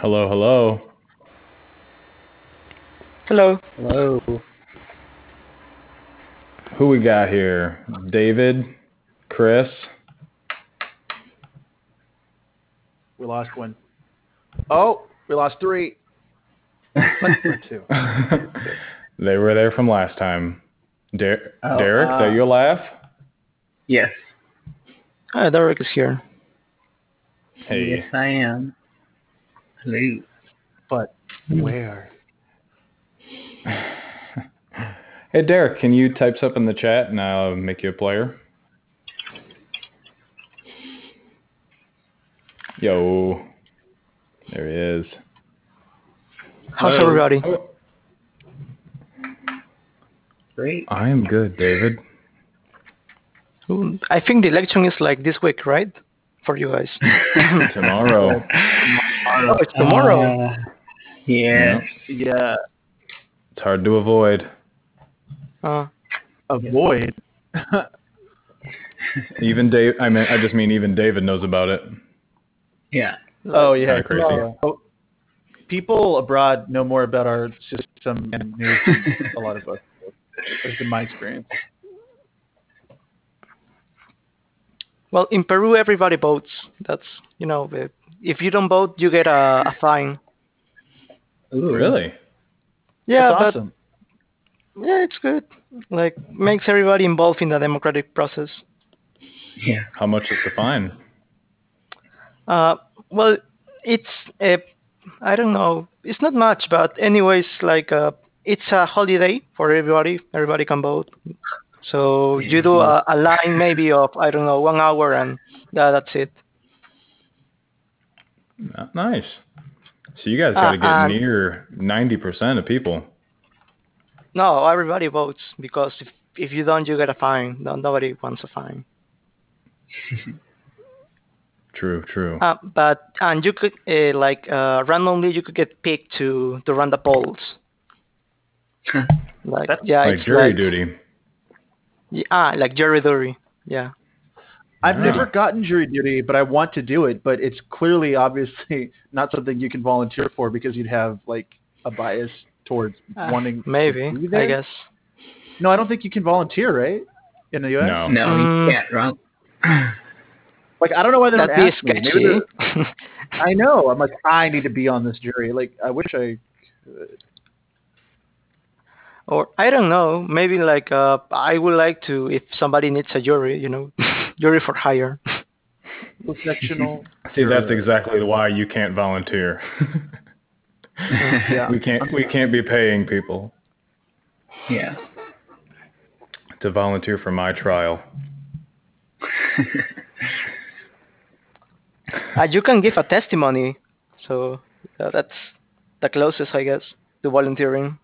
Hello, hello. Hello. Hello. Who we got here? David? Chris? We lost one. Oh, we lost three. Two. They were there from last time. Derek, is that your laugh? Yes. Hi, Derek is here. Hey. Yes, I am. Hello. But where? Hey, Derek, can you type something in the chat and I'll make you a player? Yo. There he is. How's everybody? Oh. Great. I am good, David. I think the election is like this week, right? For you guys. Tomorrow. Oh, it's tomorrow. Yeah. Yeah. It's hard to avoid. Avoid? Even Dave, I just mean even David knows about it. Yeah. Oh, yeah. Kinda crazy. Oh, people abroad know more about our system and news than a lot of us. That's been my experience. Well, in Peru, everybody votes. That's, you know, if you don't vote, you get a fine. Ooh, really? Yeah, that's awesome. Yeah, it's good. Like, makes everybody involved in the democratic process. Yeah. How much is the fine? Well, it's I don't know. It's not much, but anyways, like it's a holiday for everybody. Everybody can vote. So you do a line maybe of, I don't know, 1 hour, and that's it. Nice. So you guys got to get near 90% of people. No, everybody votes, because if you don't, you get a fine. Nobody wants a fine. True. But you could randomly you could get picked to run the polls. Like it's jury duty. Yeah, like jury duty. Yeah. I've never gotten jury duty, but I want to do it. But it's clearly, obviously, not something you can volunteer for, because you'd have like a bias towards wanting. Maybe to do that. I guess. No, I don't think you can volunteer, right? In the U.S. No, you can't. Right? Like, I don't know why they're asking me. Maybe they're, I know. I'm like, I need to be on this jury. Like, I wish I could. Or, I don't know. Maybe, like, I would like to, if somebody needs a jury, you know, jury for hire. Sectional. See, that's exactly why you can't volunteer. Yeah. We can't be paying people. Yeah. To volunteer for my trial. You can give a testimony, so that's the closest, I guess, to volunteering.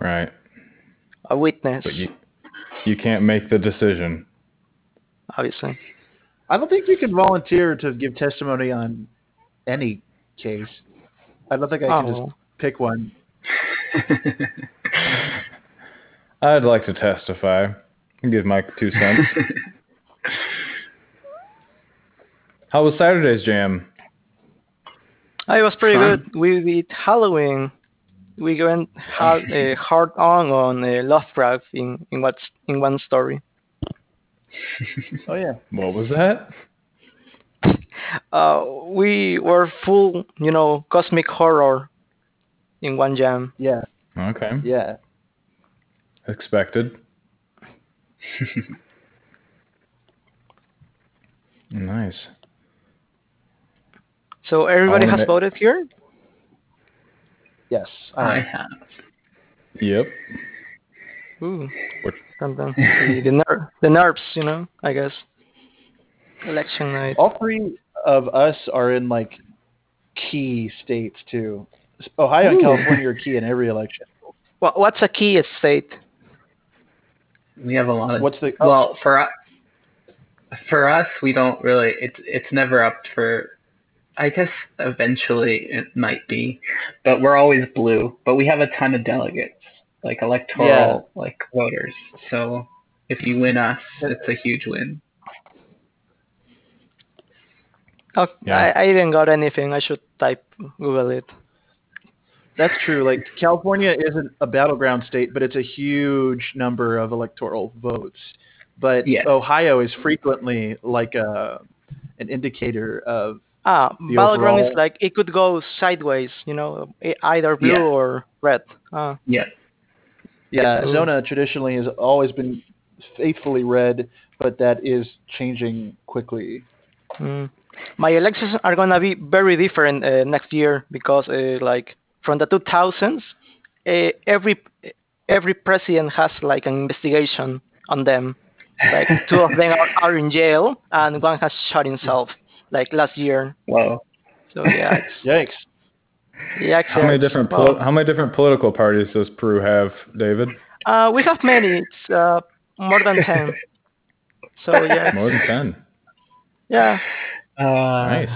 Right. A witness. But you can't make the decision. Obviously. I don't think you can volunteer to give testimony on any case. I don't think I can just pick one. I'd like to testify. Give my 2 cents. How was Saturday's jam? It was pretty good. We did Halloween. We went hard on Lovecraft in one story. Oh yeah. What was that? We were full, you know, cosmic horror in one jam. Yeah. Okay. Yeah. Expected. Nice. So everybody has voted here? Yes, I have. Yep. Ooh. The nerves, you know, I guess. Election night. All three of us are in, like, key states, too. Ohio and California are key in every election. Well, what's a key state? We have a lot of... Well, for us, we don't really... It's never up for... I guess eventually it might be, but we're always blue. But we have a ton of delegates, like electoral, like voters. So if you win us, it's a huge win. Okay. Yeah. I didn't got anything. I should Google it. That's true. Like, California isn't a battleground state, but it's a huge number of electoral votes. But yes. Ohio is frequently like an indicator of the battleground overall. Is like it could go sideways, you know, either blue or red. Yeah, Arizona traditionally has always been faithfully red, but that is changing quickly. Mm. My elections are gonna be very different next year because, like, from the 2000s, every president has like an investigation on them. Like two of them are in jail, and one has shot himself. Like last year. Wow. So yeah. Yikes. How many different political parties does Peru have, David? We have many. It's more than 10. So yeah. More than 10. Yeah. Nice.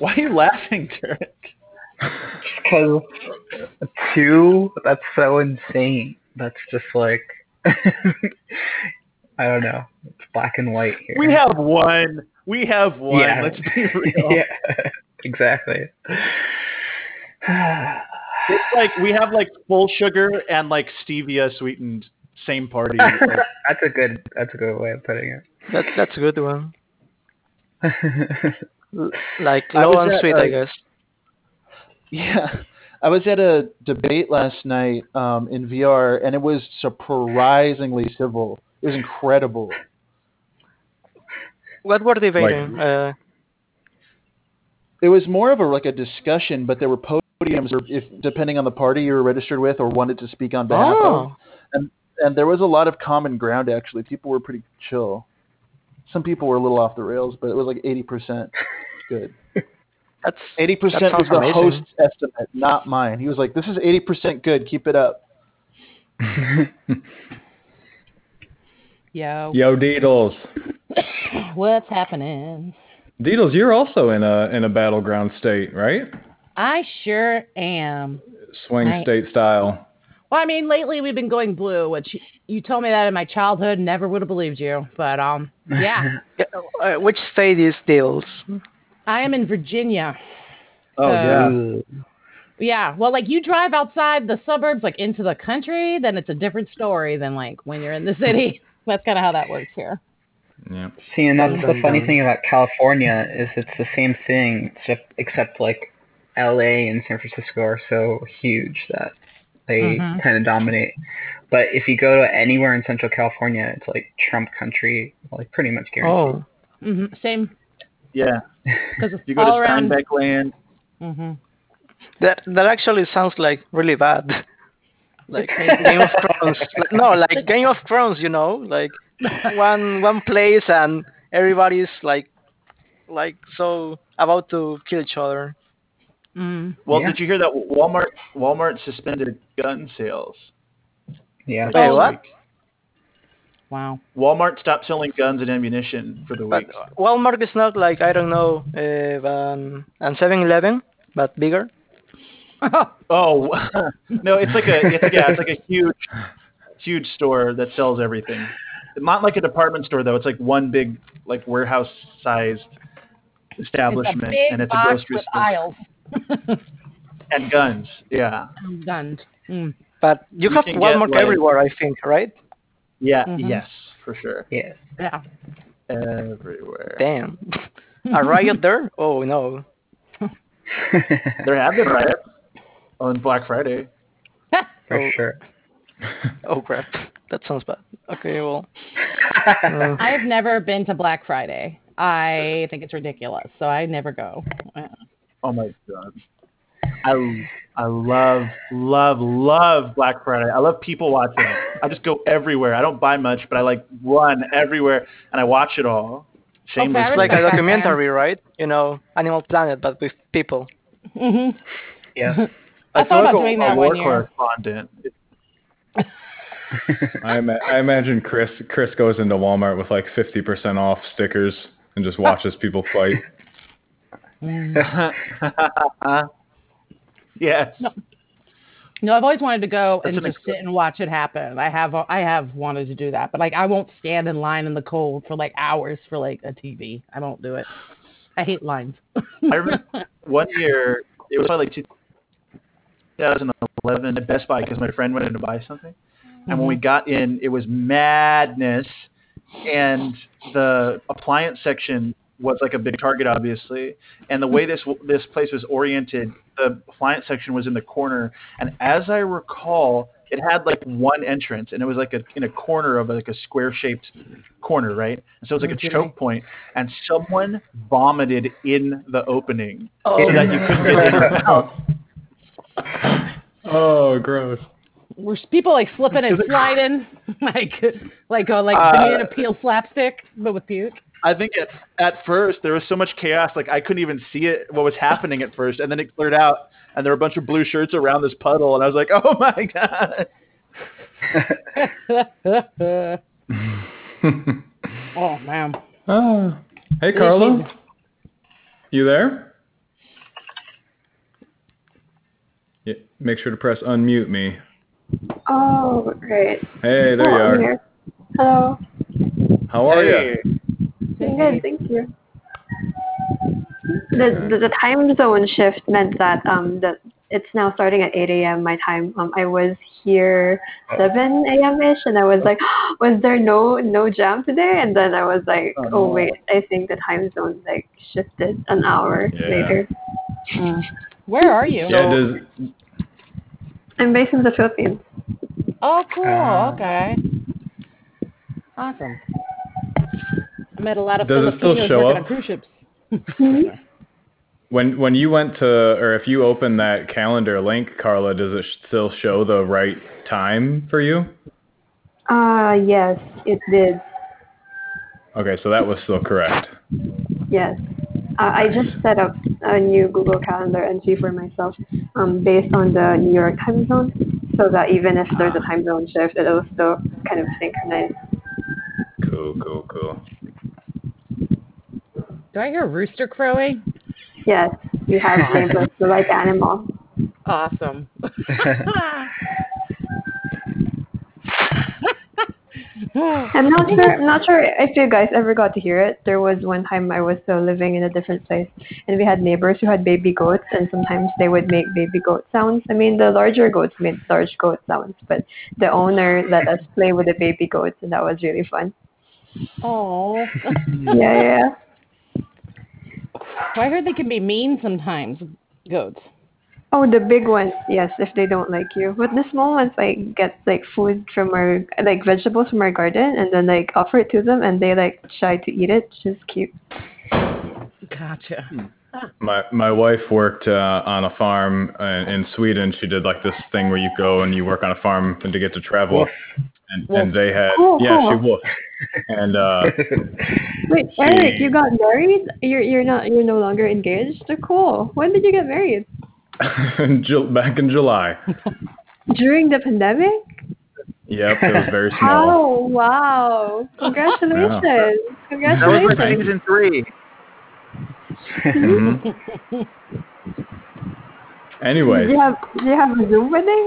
Why are you laughing, Derek? Because two? That's so insane. That's just like, I don't know. It's black and white here. We have one. Yeah. Let's be real. Yeah, exactly. It's like we have like full sugar and like stevia sweetened same party. That's a good way of putting it. That's a good one. Like low and sweet, I guess. Yeah. I was at a debate last night in VR, and it was surprisingly civil. It was incredible. What were they debating? Like, it was more of a discussion, but there were podiums if depending on the party you were registered with or wanted to speak on behalf of. And there was a lot of common ground, actually. People were pretty chill. Some people were a little off the rails, but it was like 80% good. That's 80% was the host's estimate, not mine. He was like, "This is 80% good. Keep it up." Yo, Deedles. What's happening? Deedles, you're also in a battleground state, right? I sure am. Swing state style. Well, I mean, lately we've been going blue, which you told me that in my childhood, never would have believed you, but yeah. Which state is Deedles? I am in Virginia. Oh, yeah. Yeah. Well, like, you drive outside the suburbs, like, into the country, then it's a different story than, like, when you're in the city. That's kind of how that works here. Yeah. See, and that's the funny thing about California is it's the same thing, except, like, L.A. and San Francisco are so huge that they kind of dominate. But if you go to anywhere in Central California, it's, like, Trump country, like, pretty much guaranteed. Oh. Mm-hmm. Same. Yeah. Because you go to Steinbeck land. Mm-hmm. That actually sounds like really bad. Like Game of Thrones. No, like Game of Thrones, you know, like one place and everybody's like so about to kill each other. Mm. Well, did you hear that Walmart suspended gun sales? Yeah. Wait, what? Wow. Walmart stopped selling guns and ammunition for the week. Walmart is not like, I don't know, and 7-Eleven, but bigger. Oh, no, it's like a huge store that sells everything. Not like a department store, though. It's like one big, like, warehouse-sized establishment. And it's a grocery store. Aisles. And guns, yeah. And guns. Mm. But you have Walmart everywhere, I think, right? Yeah. Mm-hmm. Yes, for sure. Yes. Yeah. Everywhere. Damn. A riot there? Oh no. There have been riots on Black Friday. For sure. Oh crap. That sounds bad. Okay, well. I have never been to Black Friday. I think it's ridiculous, so I never go. Oh my god. I love Black Friday. I love people watching. I just go everywhere. I don't buy much, but I like run everywhere and I watch it all. Shameless. It's like a documentary, right? You know, Animal Planet, but with people. Mm-hmm. Yeah. I thought about doing that one year. I imagine Chris goes into Walmart with like 50% off stickers and just watches people fight. Yes. No. No, I've always wanted to go and just sit and watch it happen. I have wanted to do that, but like I won't stand in line in the cold for like hours for like a TV. I won't do it. I hate lines. I remember one year, it was probably like 2011 at Best Buy because my friend went in to buy something. Mm-hmm. And when we got in, it was madness. And the appliance section was like a big target, obviously. And the way this place was oriented, the appliance section was in the corner. And as I recall, it had like one entrance, and it was like in a corner of like a square-shaped corner, right? And so it was like a choke point, and someone vomited in the opening so that you couldn't get in or out. Oh, gross. Were people like slipping and sliding, like banana peel slapstick, but with puke? I think at first there was so much chaos, like I couldn't even see it, what was happening at first, and then it cleared out, and there were a bunch of blue shirts around this puddle, and I was like, oh my God. Oh, man. Oh. Hey, Carlo. You there? Yeah, make sure to press unmute me. Oh, great. Hey, there you are. Here. Hello. How are you? Doing good, thank you. The time zone shift meant that it's now starting at 8 a.m. my time. I was here 7 a.m. ish, and I was like, oh, was there no jam today? And then I was like, oh wait, I think the time zone like shifted an hour later. Where are you? Yeah, I'm based in the Philippines. Oh, cool. Okay. Awesome. I met a lot of Filipinos working on cruise ships. When you went to, or if you open that calendar link, Carla, does it still show the right time for you? Yes, it did. Okay, so that was still correct. Yes. I just set up a new Google Calendar entry for myself based on the New York time zone, so that even if there's a time zone shift, it'll still kind of synchronize. Cool. Do I hear rooster crowing? Yes, you have the right animal. Awesome. I'm not sure if you guys ever got to hear it. There was one time I was still living in a different place, and we had neighbors who had baby goats, and sometimes they would make baby goat sounds. I mean, the larger goats made large goat sounds, but the owner let us play with the baby goats, and that was really fun. Oh. Yeah. Well, I heard they can be mean sometimes, goats. Oh, the big ones, yes, if they don't like you. But the small ones, like, get, like, food from our, like, vegetables from our garden, and then, like, offer it to them, and they, like, try to eat it. It's just cute. Gotcha. My wife worked on a farm in Sweden. She did, like, this thing where you go and you work on a farm and to get to travel. And they had, she wolfed. And, wait, Eric, you got married? You're no longer engaged? Cool. When did you get married? Back in July. During the pandemic? Yep, it was very small. Oh, wow. Congratulations. Yeah. Congratulations. That was like season 3. Mm-hmm. Anyway. Did you have a Zoom wedding?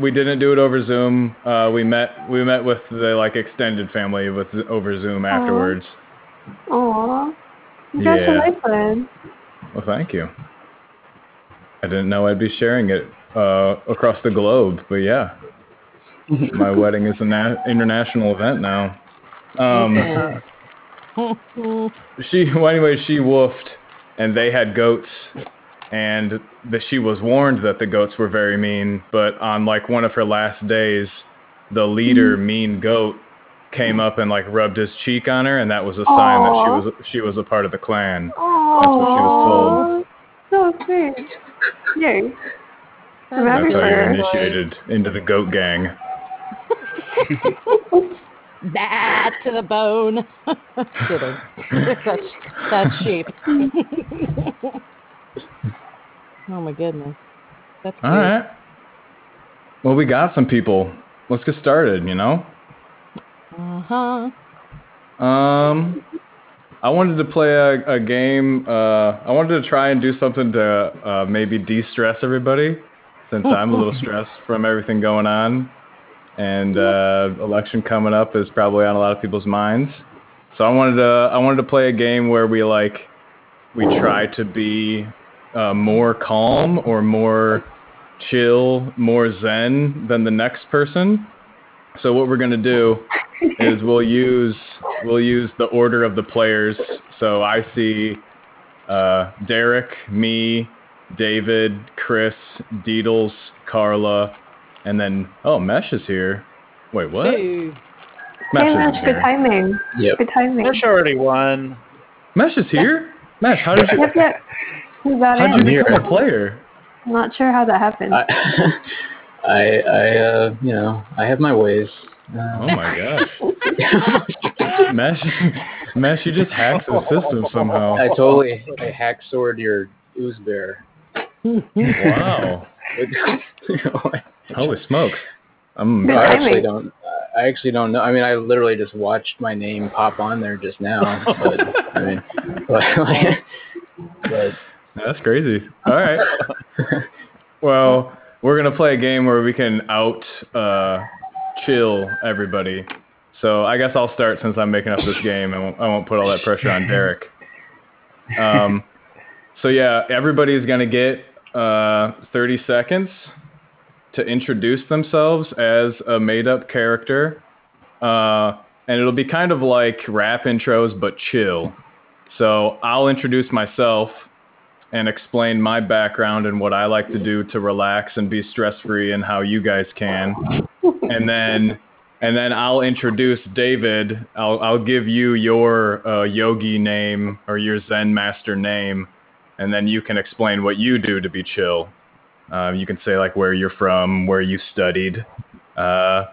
We didn't do it over Zoom. We met with the like extended family over Zoom afterwards. Aww. Congratulations. Yeah. Well, thank you. I didn't know I'd be sharing it across the globe, but yeah. My wedding is an international event now. She woofed, and they had goats, and she was warned that the goats were very mean, but on like one of her last days, the leader mean goat came up and like rubbed his cheek on her, and that was a sign that she was a part of the clan. Aww. That's what she was told. So sweet. Yay. That's how you're initiated into the goat gang. That to the bone. Kidding. That's sheep. Oh my goodness. That's all weird. Right. Well, we got some people. Let's get started, you know? Uh-huh. I wanted to play a game. I wanted to try and do something to maybe de-stress everybody, since I'm a little stressed from everything going on. And election coming up is probably on a lot of people's minds. So I wanted to play a game where we try to be more calm or more chill, more zen than the next person. So what we're going to do is we'll use the order of the players. So I see Derek, me, David, Chris, Deedles, Carla, and then Mesh is here. Wait, what? Hey. Mesh is here. Good timing. Yep. Good timing. Mesh already won. Mesh is here? Yep. Mesh, how did you? Yep. How did you become a player? I'm not sure how that happened. I have my ways. Oh my gosh. Mesh, you just hacked the system somehow. I hack-sword your ooze bear. Wow. Holy smokes. I actually don't know. I mean, I literally just watched my name pop on there just now. But, I mean, that's crazy. All right. Well, we're going to play a game where we can chill everybody. So I guess I'll start, since I'm making up this game. I won't put all that pressure on Derek. So yeah, everybody's going to get 30 seconds to introduce themselves as a made-up character. And it'll be kind of like rap intros, but chill. So I'll introduce myself and explain my background and what I like to do to relax and be stress-free, and how you guys can. And then I'll introduce David. I'll give you your yogi name or your Zen master name, and then you can explain what you do to be chill. You can say where you're from, where you studied. Yeah,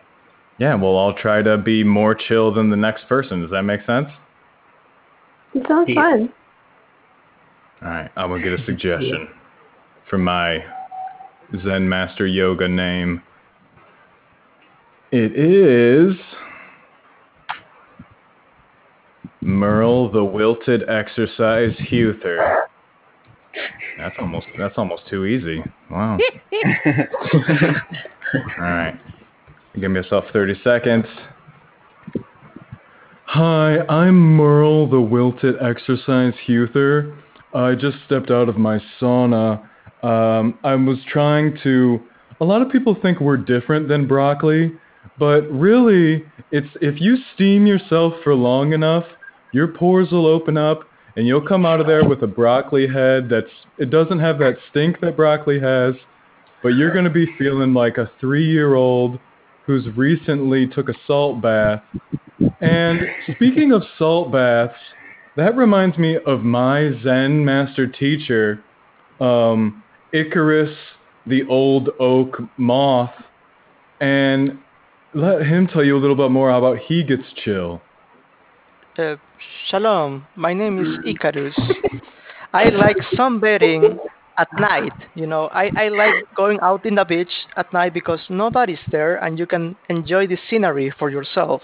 we'll all try to be more chill than the next person. Does that make sense? It sounds fun. All right, I'm going to get a suggestion from my Zen Master Yoga name. It is Merle the Wilted Exercise Huther. That's almost too easy. Wow. All right. Give myself 30 seconds. Hi, I'm Merle the Wilted Exercise Huther. I just stepped out of my sauna. I was trying to... A lot of people think we're different than broccoli, but really, it's if you steam yourself for long enough, your pores will open up, and you'll come out of there with a broccoli head it doesn't have that stink that broccoli has, but you're going to be feeling like a 3-year-old who's recently took a salt bath. And speaking of salt baths, that reminds me of my Zen master teacher, Icarus, the old oak moth, and let him tell you a little bit more about he gets chill. Shalom, my name is Icarus. I like sunbathing at night. I like going out in the beach at night because nobody's there and you can enjoy the scenery for yourself.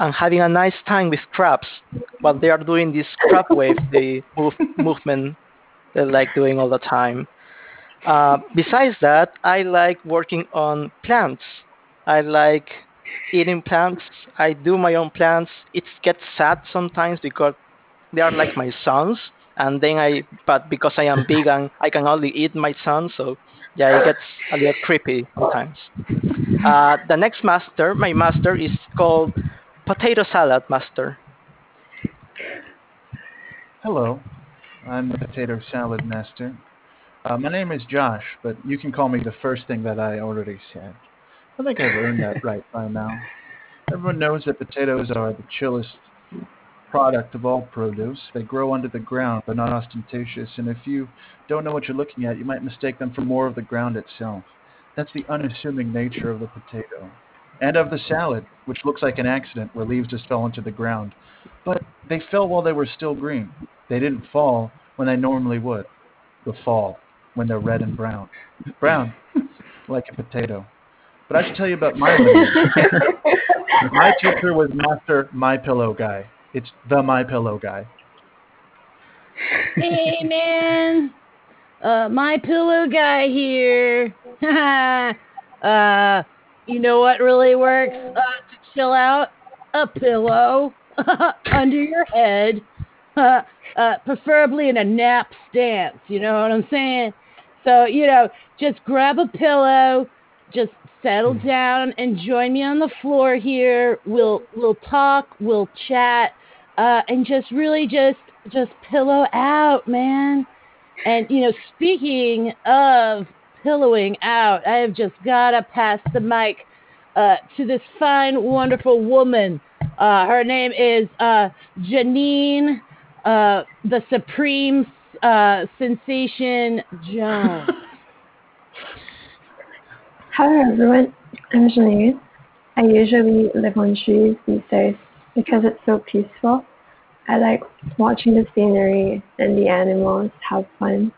And having a nice time with crabs while they are doing this crab wave, the movement they like doing all the time. Besides that, I like working on plants. I like eating plants. I do my own plants. It gets sad sometimes because they are like my sons. And then but because I am vegan, I can only eat my son, so yeah, it gets a little creepy sometimes. The next master, my master, is called Potato Salad Master. Hello, I'm the Potato Salad Master. My name is Josh, but you can call me the first thing that I already said. I think I've earned that right by now. Everyone knows that potatoes are the chillest product of all produce. They grow under the ground, but not ostentatious, and if you don't know what you're looking at, you might mistake them for more of the ground itself. That's the unassuming nature of the potato. And of the salad, which looks like an accident where leaves just fell into the ground. But they fell while they were still green. They didn't fall when they normally would. They'll fall when they're red and brown. Brown, like a potato. But I should tell you about my lineage. My teacher was Master My Pillow Guy. It's the My Pillow Guy. Hey, man. My pillow guy here. You know what really works to chill out? A pillow under your head. Preferably in a nap stance. You know what I'm saying? So, you know, just grab a pillow. Just settle down and join me on the floor here. We'll talk, we'll chat, and just really just pillow out, man. And, you know, speaking of pillowing out, I have just got to pass the mic to this fine, wonderful woman. Her name is Janine, the Supreme Sensation Jones. Hello everyone, I'm Janine. I usually live on trees these days because it's so peaceful. I like watching the scenery and the animals have fun.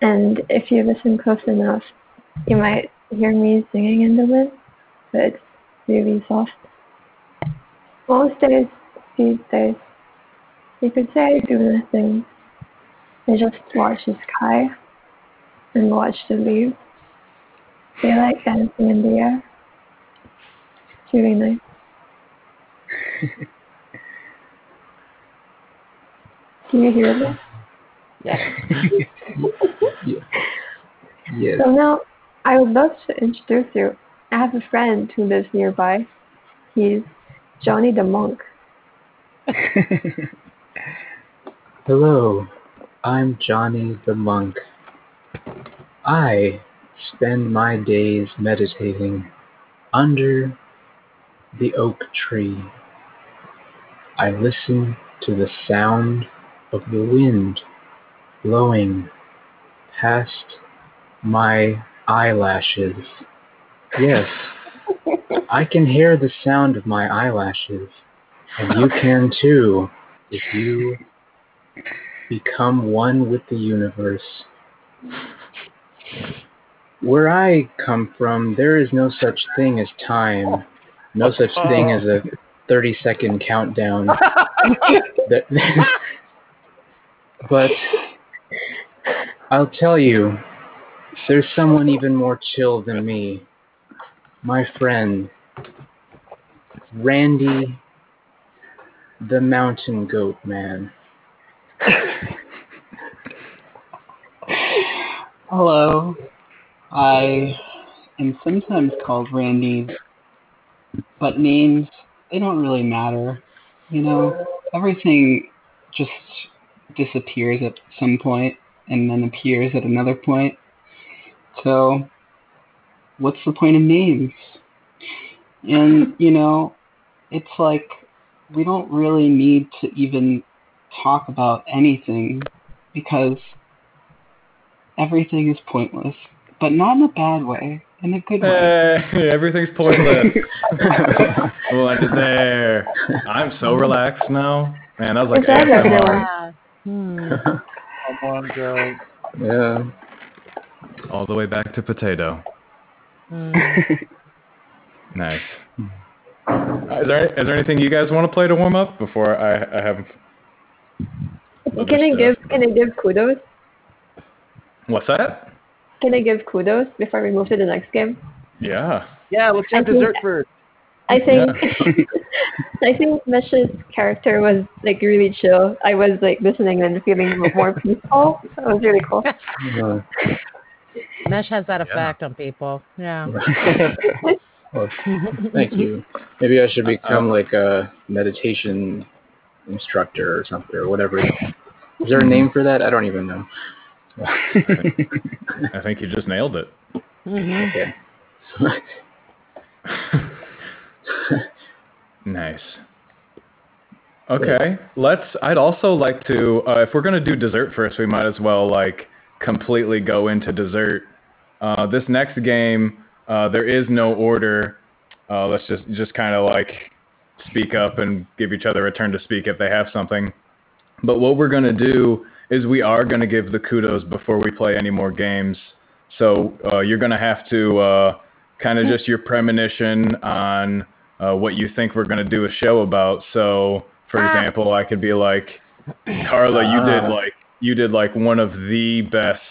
And if you listen close enough, you might hear me singing in the wind, but it's really soft. Most days, these days, you could say I do nothing. I just watch the sky and watch the leaves. They like dancing in the air. It's really nice. Can you hear this? Yes. So now, I would love to introduce you. I have a friend who lives nearby. He's Johnny the Monk. Hello, I'm Johnny the Monk. I spend my days meditating under the oak tree. I listen to the sound of the wind blowing past my eyelashes. Yes, I can hear the sound of my eyelashes, and you can too if you become one with the universe. Where I come from, there is no such thing as time, no such thing as a 30-second countdown. But I'll tell you, there's someone even more chill than me. My friend, Randy the Mountain Goat Man. Hello. I am sometimes called Randy, but names, they don't really matter, you know? Everything just disappears at some point and then appears at another point. So, what's the point of names? And, you know, it's like we don't really need to even talk about anything because everything is pointless. But not in a bad way, in a good way. Hey, everything's pointless. What is there? I'm so relaxed now. Man, I was like, ASMR. Come on, girl. Yeah. All the way back to potato. Nice. Is there anything you guys want to play to warm up before I have? Can I give kudos? What's that? Can I give kudos before we move to the next game? Yeah. Yeah, let's have dessert first. I think Mesh's character was like really chill. I was like listening and feeling more peaceful. That was really cool. Yeah. Mesh has that effect on people. Yeah. Well, thank you. Maybe I should become like a meditation instructor or something or whatever. Is there a name for that? I don't even know. I think you just nailed it. Okay. Nice. Okay, I'd also like to, if we're gonna do dessert first, we might as well like completely go into dessert. This next game, there is no order. Let's just kind of like speak up and give each other a turn to speak if they have something. But what we're gonna do is we are going to give the kudos before we play any more games. So you're going to have to kind of just your premonition on what you think we're going to do a show about. So, for example, I could be like, Carla, you did like you did like one of the best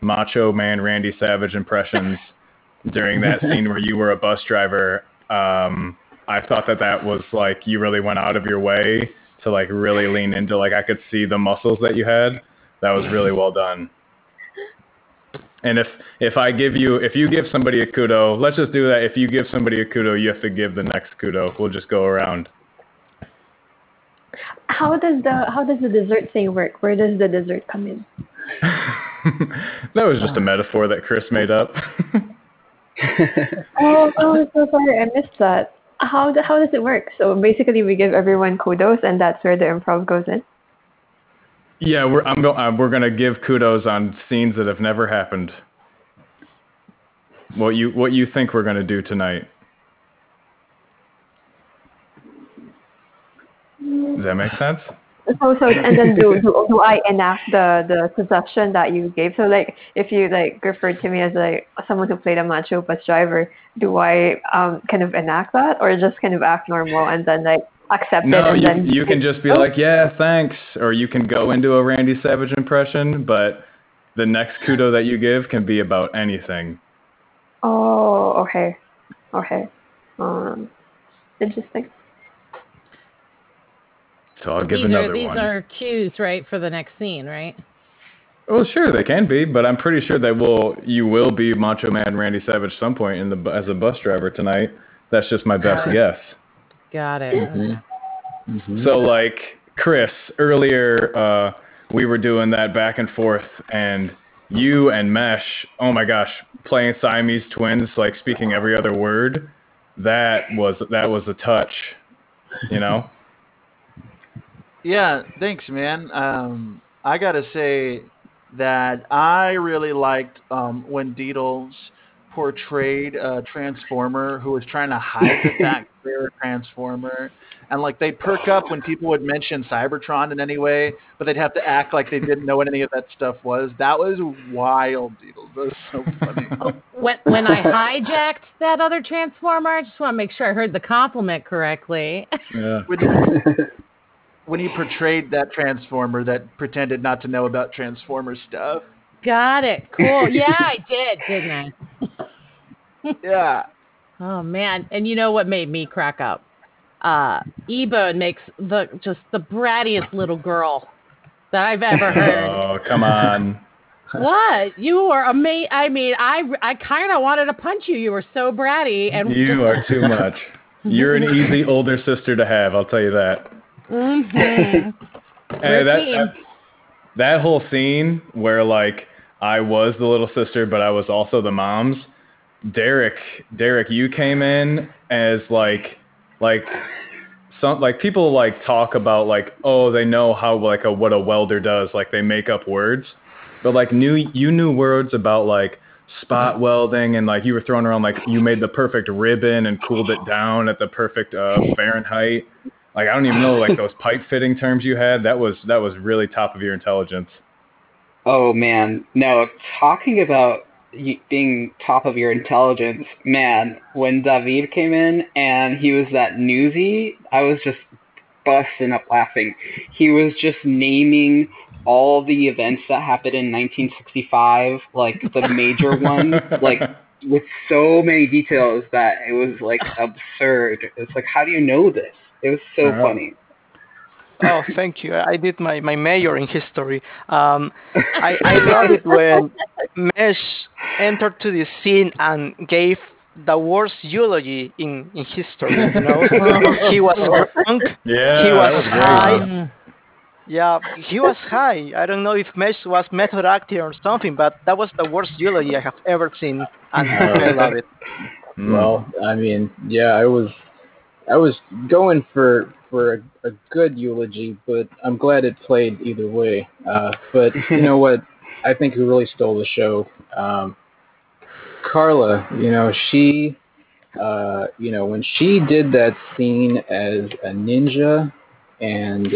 Macho Man Randy Savage impressions during that scene where you were a bus driver. I thought that that was like, you really went out of your way to like really lean into, like, I could see the muscles that you had. That was really well done. And if you give somebody a kudo, let's just do that. If you give somebody a kudo, you have to give the next kudo. We'll just go around. How does the dessert thing work? Where does the dessert come in? That was just a metaphor that Chris made up. Oh, so sorry, I missed that. How does it work? So basically, we give everyone kudos, and that's where the improv goes in. Yeah, we're gonna give kudos on scenes that have never happened. What you think we're gonna do tonight? Does that make sense? So and then do I enact the suggestion that you gave? So like, if you like referred to me as like someone who played a macho bus driver, do I kind of enact that, or just kind of act normal and then like accept it? And then you can just be like, yeah, thanks, or you can go into a Randy Savage impression, but the next kudo that you give can be about anything. Oh, okay, interesting. So I'll give another one. These are cues, right, for the next scene, right? Well, sure, they can be, but I'm pretty sure that you will be Macho Man Randy Savage some point as a bus driver tonight. That's just my best guess. Got it. Mm-hmm. Mm-hmm. So, like, Chris, earlier we were doing that back and forth, and you and Mesh, oh my gosh, playing Siamese twins, like speaking every other word, that was a touch, you know? Yeah, thanks, man. I gotta say that I really liked when Deedles portrayed a Transformer who was trying to hide the fact they were a Transformer, and like they perk up when people would mention Cybertron in any way, but they'd have to act like they didn't know what any of that stuff was. That was wild, Deedles. That was so funny. When I hijacked that other Transformer, I just want to make sure I heard the compliment correctly. Yeah. When he portrayed that Transformer that pretended not to know about Transformer stuff. Got it. Cool. Yeah, I did, didn't I? Yeah. Oh, man. And you know what made me crack up? E-Bone makes just the brattiest little girl that I've ever heard. Oh, come on. What? You were amazing. I mean, I kind of wanted to punch you. You were so bratty. And you are too much. You're an easy older sister to have, I'll tell you that. Mm-hmm. Hey, that whole scene where like I was the little sister, but I was also the mom's. Derek, you came in as like some like people like talk about like, oh, they know how like what a welder does, like they make up words, but like you knew words about like spot welding, and like you were throwing around like you made the perfect ribbon and cooled it down at the perfect Fahrenheit. Like, I don't even know, like, those pipe fitting terms you had. That was really top of your intelligence. Oh, man. No, talking about being top of your intelligence, man, when David came in and he was that newsie, I was just busting up laughing. He was just naming all the events that happened in 1965, like, the major ones, like, with so many details that it was, like, absurd. It's like, how do you know this? It was so funny. Oh, thank you. I did my major in history. I loved it when Mesh entered to the scene and gave the worst eulogy in history. You know? He was drunk. Yeah, he was high. Yeah, he was high. I don't know if Mesh was method acting or something, but that was the worst eulogy I have ever seen, and I love it. Well, I mean, yeah, I was going for a good eulogy, but I'm glad it played either way. But you know what? I think who really stole the show? Carla, you know, she, you know, when she did that scene as a ninja and,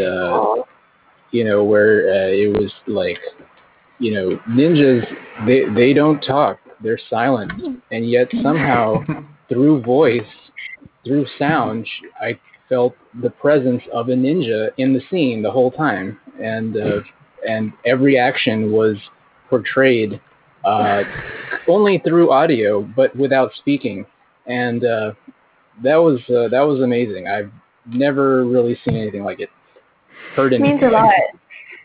you know, where it was like, you know, ninjas, they don't talk. They're silent. And yet somehow through voice, through sound, I felt the presence of a ninja in the scene the whole time, and and every action was portrayed only through audio, but without speaking. And that was amazing. I've never really seen anything like it. It means a lot.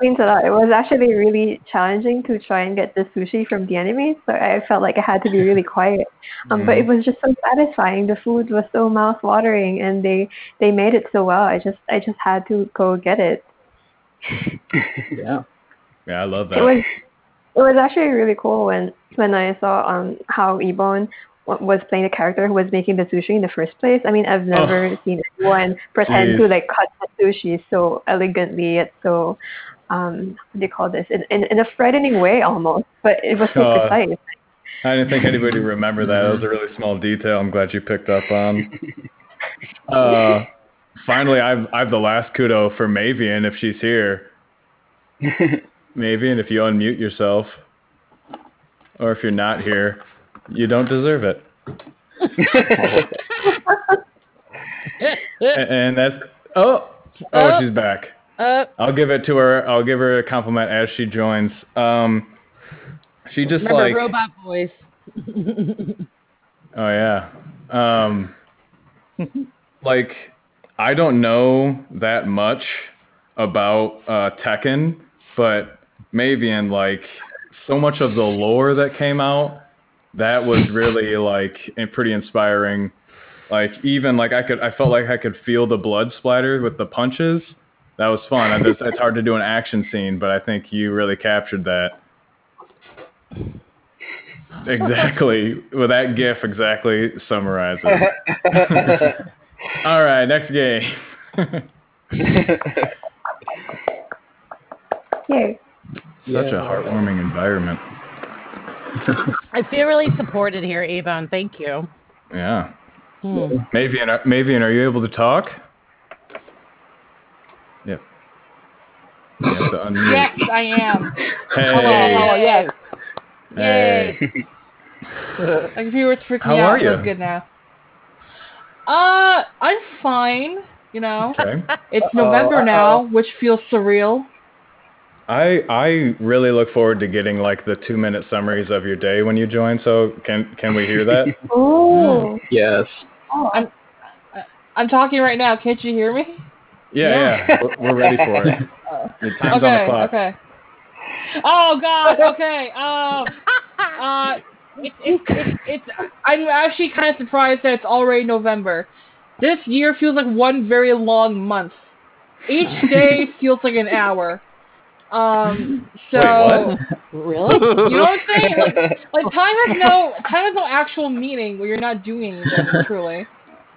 It was actually really challenging to try and get the sushi from the anime, so I felt like I had to be really quiet. But it was just so satisfying. The food was so mouth-watering, and they made it so well. I just had to go get it. Yeah, I love that. It was actually really cool when I saw how Ebon was playing the character who was making the sushi in the first place. I mean, I've never seen anyone pretend to cut the sushi so elegantly and so what do you call this? In a frightening way almost, but it was so precise. I didn't think anybody would remember that. That was a really small detail. I'm glad you picked up on. Finally, I've the last kudo for Mavian if she's here. Mavian, if you unmute yourself, or if you're not here, you don't deserve it. And that's she's back. I'll give it to her. I'll give her a compliment as she joins. She just remember like robot voice. Oh yeah. Like I don't know that much about Tekken, but Mavian, like so much of the lore that came out. That was really like pretty inspiring. Like even like I felt like I could feel the blood splatter with the punches. That was fun. It's hard to do an action scene, but I think you really captured that. Exactly. Well, that GIF exactly summarizes. All right, next game. Yay. Such a heartwarming environment. I feel really supported here, Avon. Thank you. Yeah. Mavian, are you able to talk? Yep. You have to unmute. Yes, I am. Hey. Hello, yes. Hey. Yay. Like if you were freaking out, are you? It was good now. I'm fine, you know. Okay. It's November now, which feels surreal. I really look forward to getting like the 2-minute summaries of your day when you join. So can we hear that? Oh yes. Oh, I'm talking right now. Can't you hear me? Yeah. We're ready for it. Your time's on the clock. Okay. Oh God. Okay. I'm actually kind of surprised that it's already November. This year feels like one very long month. Each day feels like an hour. So wait, really, you know what I'm saying? Like time has no actual meaning when you're not doing anything truly.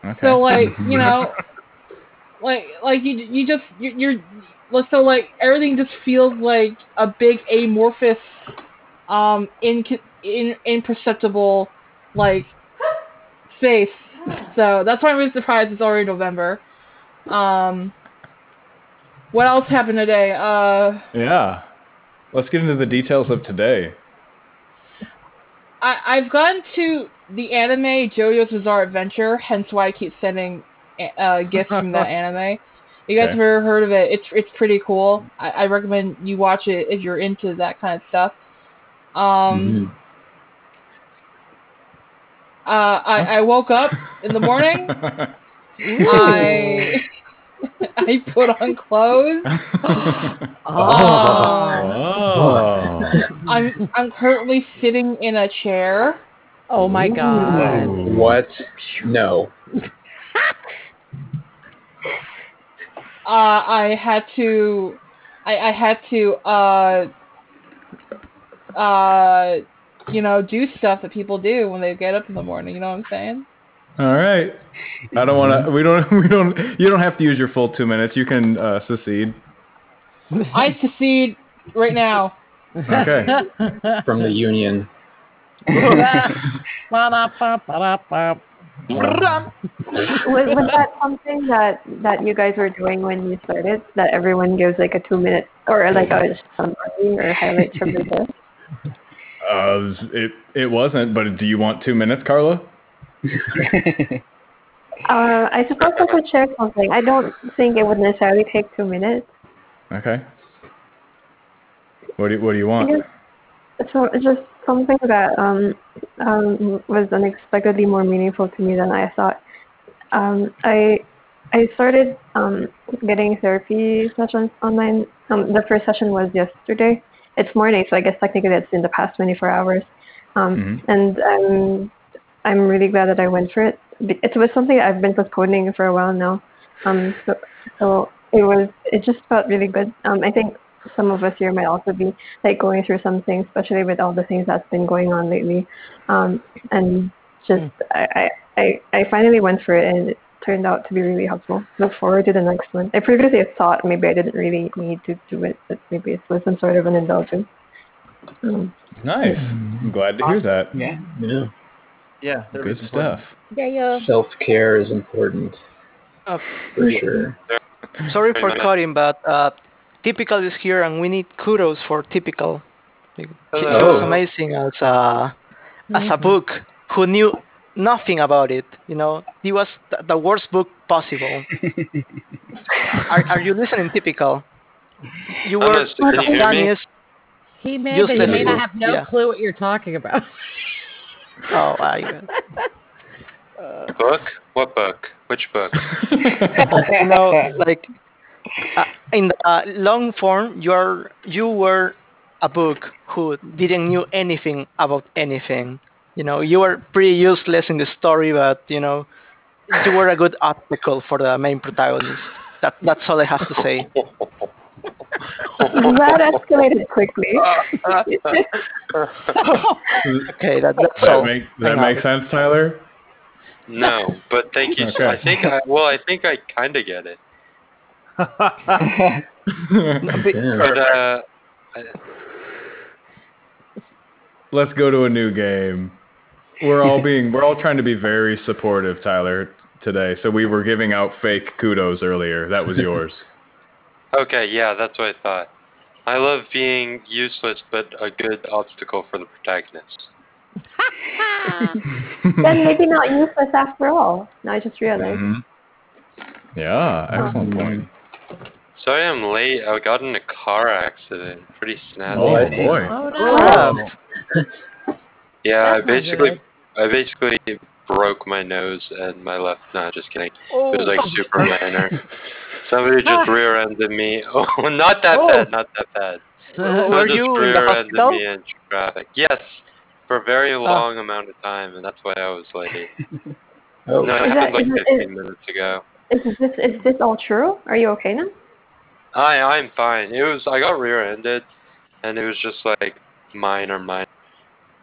Okay. So like, you know, like you're so like everything just feels like a big amorphous, imperceptible like space. So that's why I'm really surprised it's already November. What else happened today? Yeah. Let's get into the details of today. I've gone to the anime JoJo's Bizarre Adventure, hence why I keep sending gifts from that anime. You guys have ever heard of it? It's pretty cool. I recommend you watch it if you're into that kind of stuff. I woke up in the morning. I put on clothes. I'm currently sitting in a chair. Oh my God. What? No. I had to you know, do stuff that people do when they get up in the morning, you know what I'm saying? All right. I don't want to. We don't. You don't have to use your full 2 minutes. You can secede. I secede right now. Okay. From the union. Was that something that you guys were doing when you started? That everyone gives like a 2 minute or like a summary or highlights from the book? It wasn't. But do you want 2 minutes, Carla? I suppose I could share something. I don't think it would necessarily take 2 minutes. Okay. What do you want? It's just something that was unexpectedly more meaningful to me than I thought. I started getting therapy sessions online. The first session was yesterday. It's morning, so I guess technically it's in the past 24 hours. And I'm really glad that I went for it. It was something I've been postponing for a while now. So it just felt really good. I think some of us here might also be like going through some things, especially with all the things that's been going on lately. And just I finally went for it, and it turned out to be really helpful. Look forward to the next one. I previously thought maybe I didn't really need to do it, but maybe it was some sort of an indulgence. Nice. I'm glad to hear that. Yeah. Good stuff. Yeah. Self-care is important. For sure. Sorry for cutting, but Typical is here, and we need kudos for Typical. It was amazing as a book. Who knew nothing about it? It was the worst book possible. Are you listening, Typical? You were the funniest. He may, but you may not have clue what you're talking about. Book? What book? Which book? In the long form, you were a book who didn't knew anything about anything. You were pretty useless in the story, but you were a good obstacle for the main protagonist. That's all I have to say. That escalated quickly. Okay, that's all. That make sense, Tyler? No, but thank you. Okay. I think I kind of get it. Let's go to a new game. We're all trying to be very supportive, Tyler, today. So we were giving out fake kudos earlier. That was yours. Okay, yeah, that's what I thought. I love being useless, but a good obstacle for the protagonist. Then maybe not useless after all. No, I just realized. Yeah, excellent point. Sorry I'm late. I got in a car accident. Pretty snappy. Oh, boy. Oh, no. Yeah, I basically broke my nose and my left. No, just kidding. Oh. It was like super minor. Somebody just rear-ended me. Oh, not that bad. Not that bad. Were you in the hospital? Me in traffic. Yes, for a very long amount of time, and that's why I was late. No, it happened like 15 minutes ago. Is this all true? Are you okay now? I'm fine. I got rear-ended, and it was just like minor.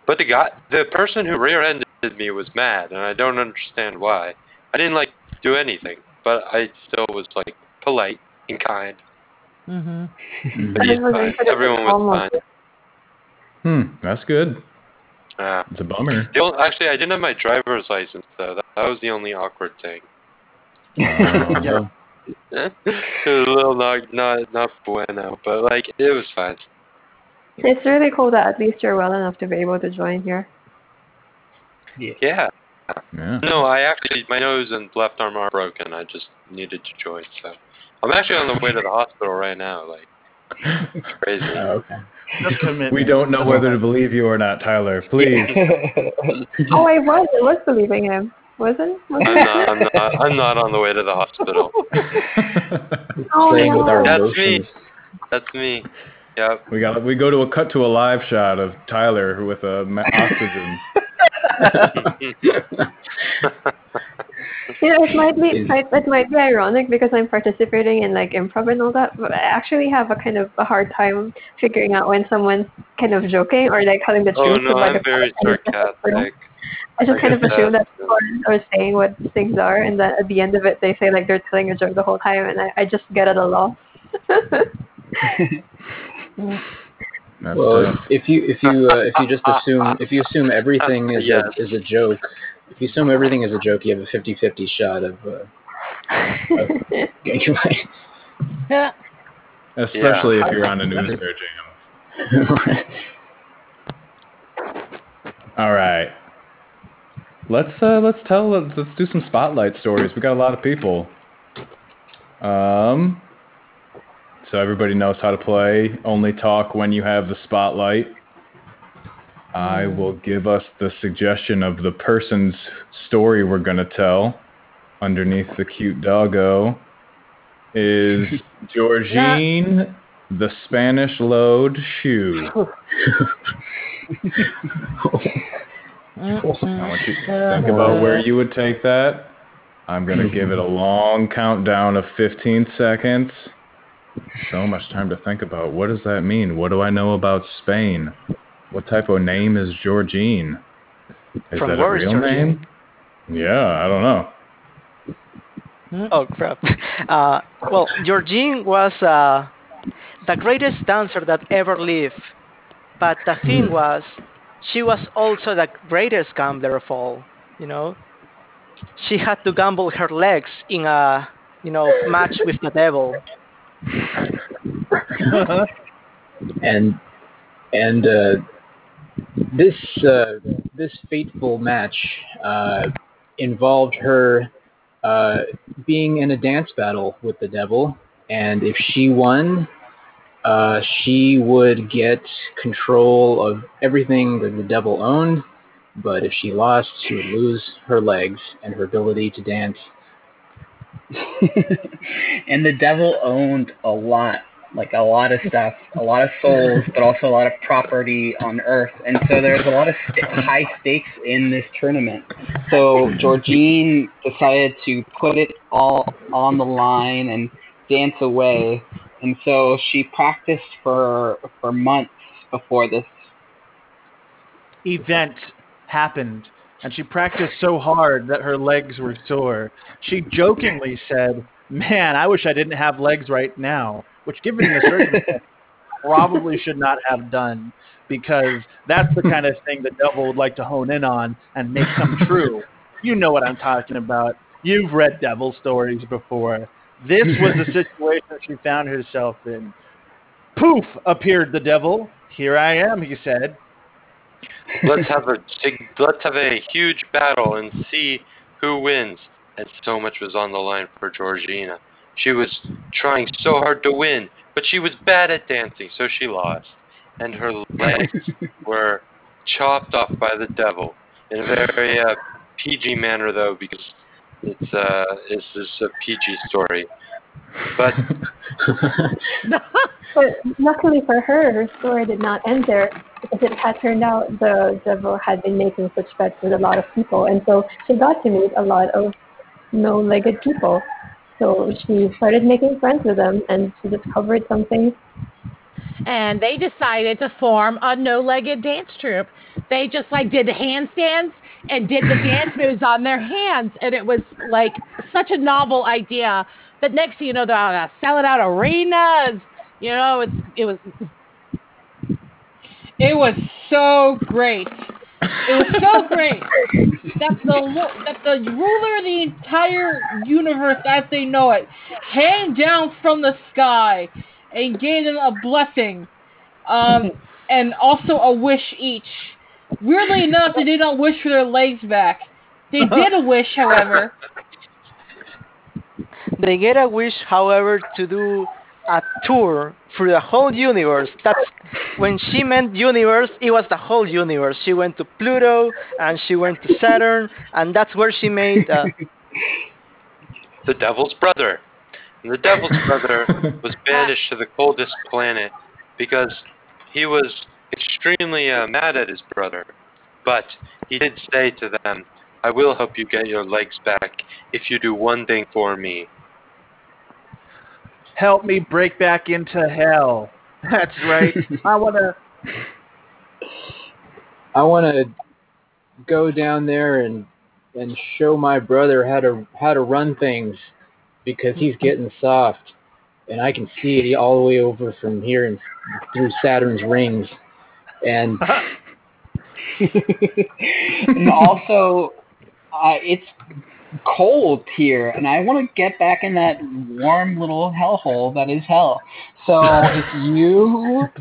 But the person who rear-ended me was mad, and I don't understand why. I didn't do anything, but I still was polite and kind. Everyone was fine. That's good. It's a bummer. Actually, I didn't have my driver's license though. That was the only awkward thing. Yeah. It was a little not bueno, but it was fine. It's really cool that at least you're well enough to be able to join here. Yeah. No, I actually, my nose and left arm are broken. I just needed to join, so I'm actually on the way to the hospital right now. Crazy. Oh, okay. We don't know whether to believe you or not, Tyler. Please. I was believing him. I'm not on the way to the hospital. That's me. Yeah. We go to a cut to a live shot of Tyler with a oxygen. It might be ironic because I'm participating in improv and all that, but I actually have a kind of a hard time figuring out when someone's kind of joking or telling the truth. Oh no, I'm very sarcastic. I just kind of assume that people are saying what things are, and then at the end of it, they say they're telling a joke the whole time, and I just get at a loss. Well, if you assume everything is a joke, you have a 50-50 shot of getting right. Yeah. Especially if you're on a newspaper jam. All right. Let's do some spotlight stories. We got a lot of people. so everybody knows how to play. Only talk when you have the spotlight. I will give us the suggestion of the person's story we're going to tell. Underneath the cute doggo is Georgine, yeah. The Spanish load shoe. I want you to think about where you would take that. I'm going to give it a long countdown of 15 seconds. So much time to think about. What does that mean? What do I know about Spain? What type of name is Georgine? Is that a real name? Yeah, I don't know. Oh, crap. Well, Georgine was the greatest dancer that ever lived. But the thing was, she was also the greatest gambler of all, you know? She had to gamble her legs in a, you know, match with the devil. And this fateful match involved her being in a dance battle with the devil, and if she won, she would get control of everything that the devil owned, but if she lost, she would lose her legs and her ability to dance. And the devil owned a lot. Like a lot of stuff, a lot of souls, but also a lot of property on Earth. And so there's a lot of high stakes in this tournament. So Georgine decided to put it all on the line and dance away. And so she practiced for months before this event happened. And she practiced so hard that her legs were sore. She jokingly said, "Man, I wish I didn't have legs right now," which given the circumstances, probably should not have done, because that's the kind of thing the devil would like to hone in on and make come true. You know what I'm talking about. You've read devil stories before. This was the situation she found herself in. Poof, appeared the devil. "Here I am," he said. Let's have a huge battle and see who wins." And so much was on the line for Georgina. She was trying so hard to win, but she was bad at dancing, so she lost. And her legs were chopped off by the devil in a very PG manner, though, because it's a PG story. But luckily for her, her story did not end there, because it had turned out the devil had been making such bets with a lot of people, and so she got to meet a lot of no-legged people. So she started making friends with them, and she discovered something. And they decided to form a no-legged dance troupe. They just like did the handstands and did the dance moves on their hands. And it was like such a novel idea. But next thing you know, they're out selling out arenas. You know, it was so great. It was so great that the ruler of the entire universe as they know it came down from the sky and gave them a blessing and also a wish each. Weirdly enough, they did not wish for their legs back. They did a wish, however. They get a wish, however, to do a tour through the whole universe. That's when she meant universe, it was the whole universe. She went to Pluto and she went to Saturn, and that's where she made the devil's brother. And the devil's brother was banished to the coldest planet because he was extremely mad at his brother. But he did say to them, "I will help you get your legs back if you do one thing for me." Help me break back into hell. That's right. I wanna go down there and show my brother how to run things, because he's getting soft, and I can see it all the way over from here and through Saturn's rings, and and also it's cold here, and I want to get back in that warm little hellhole that is hell. So if you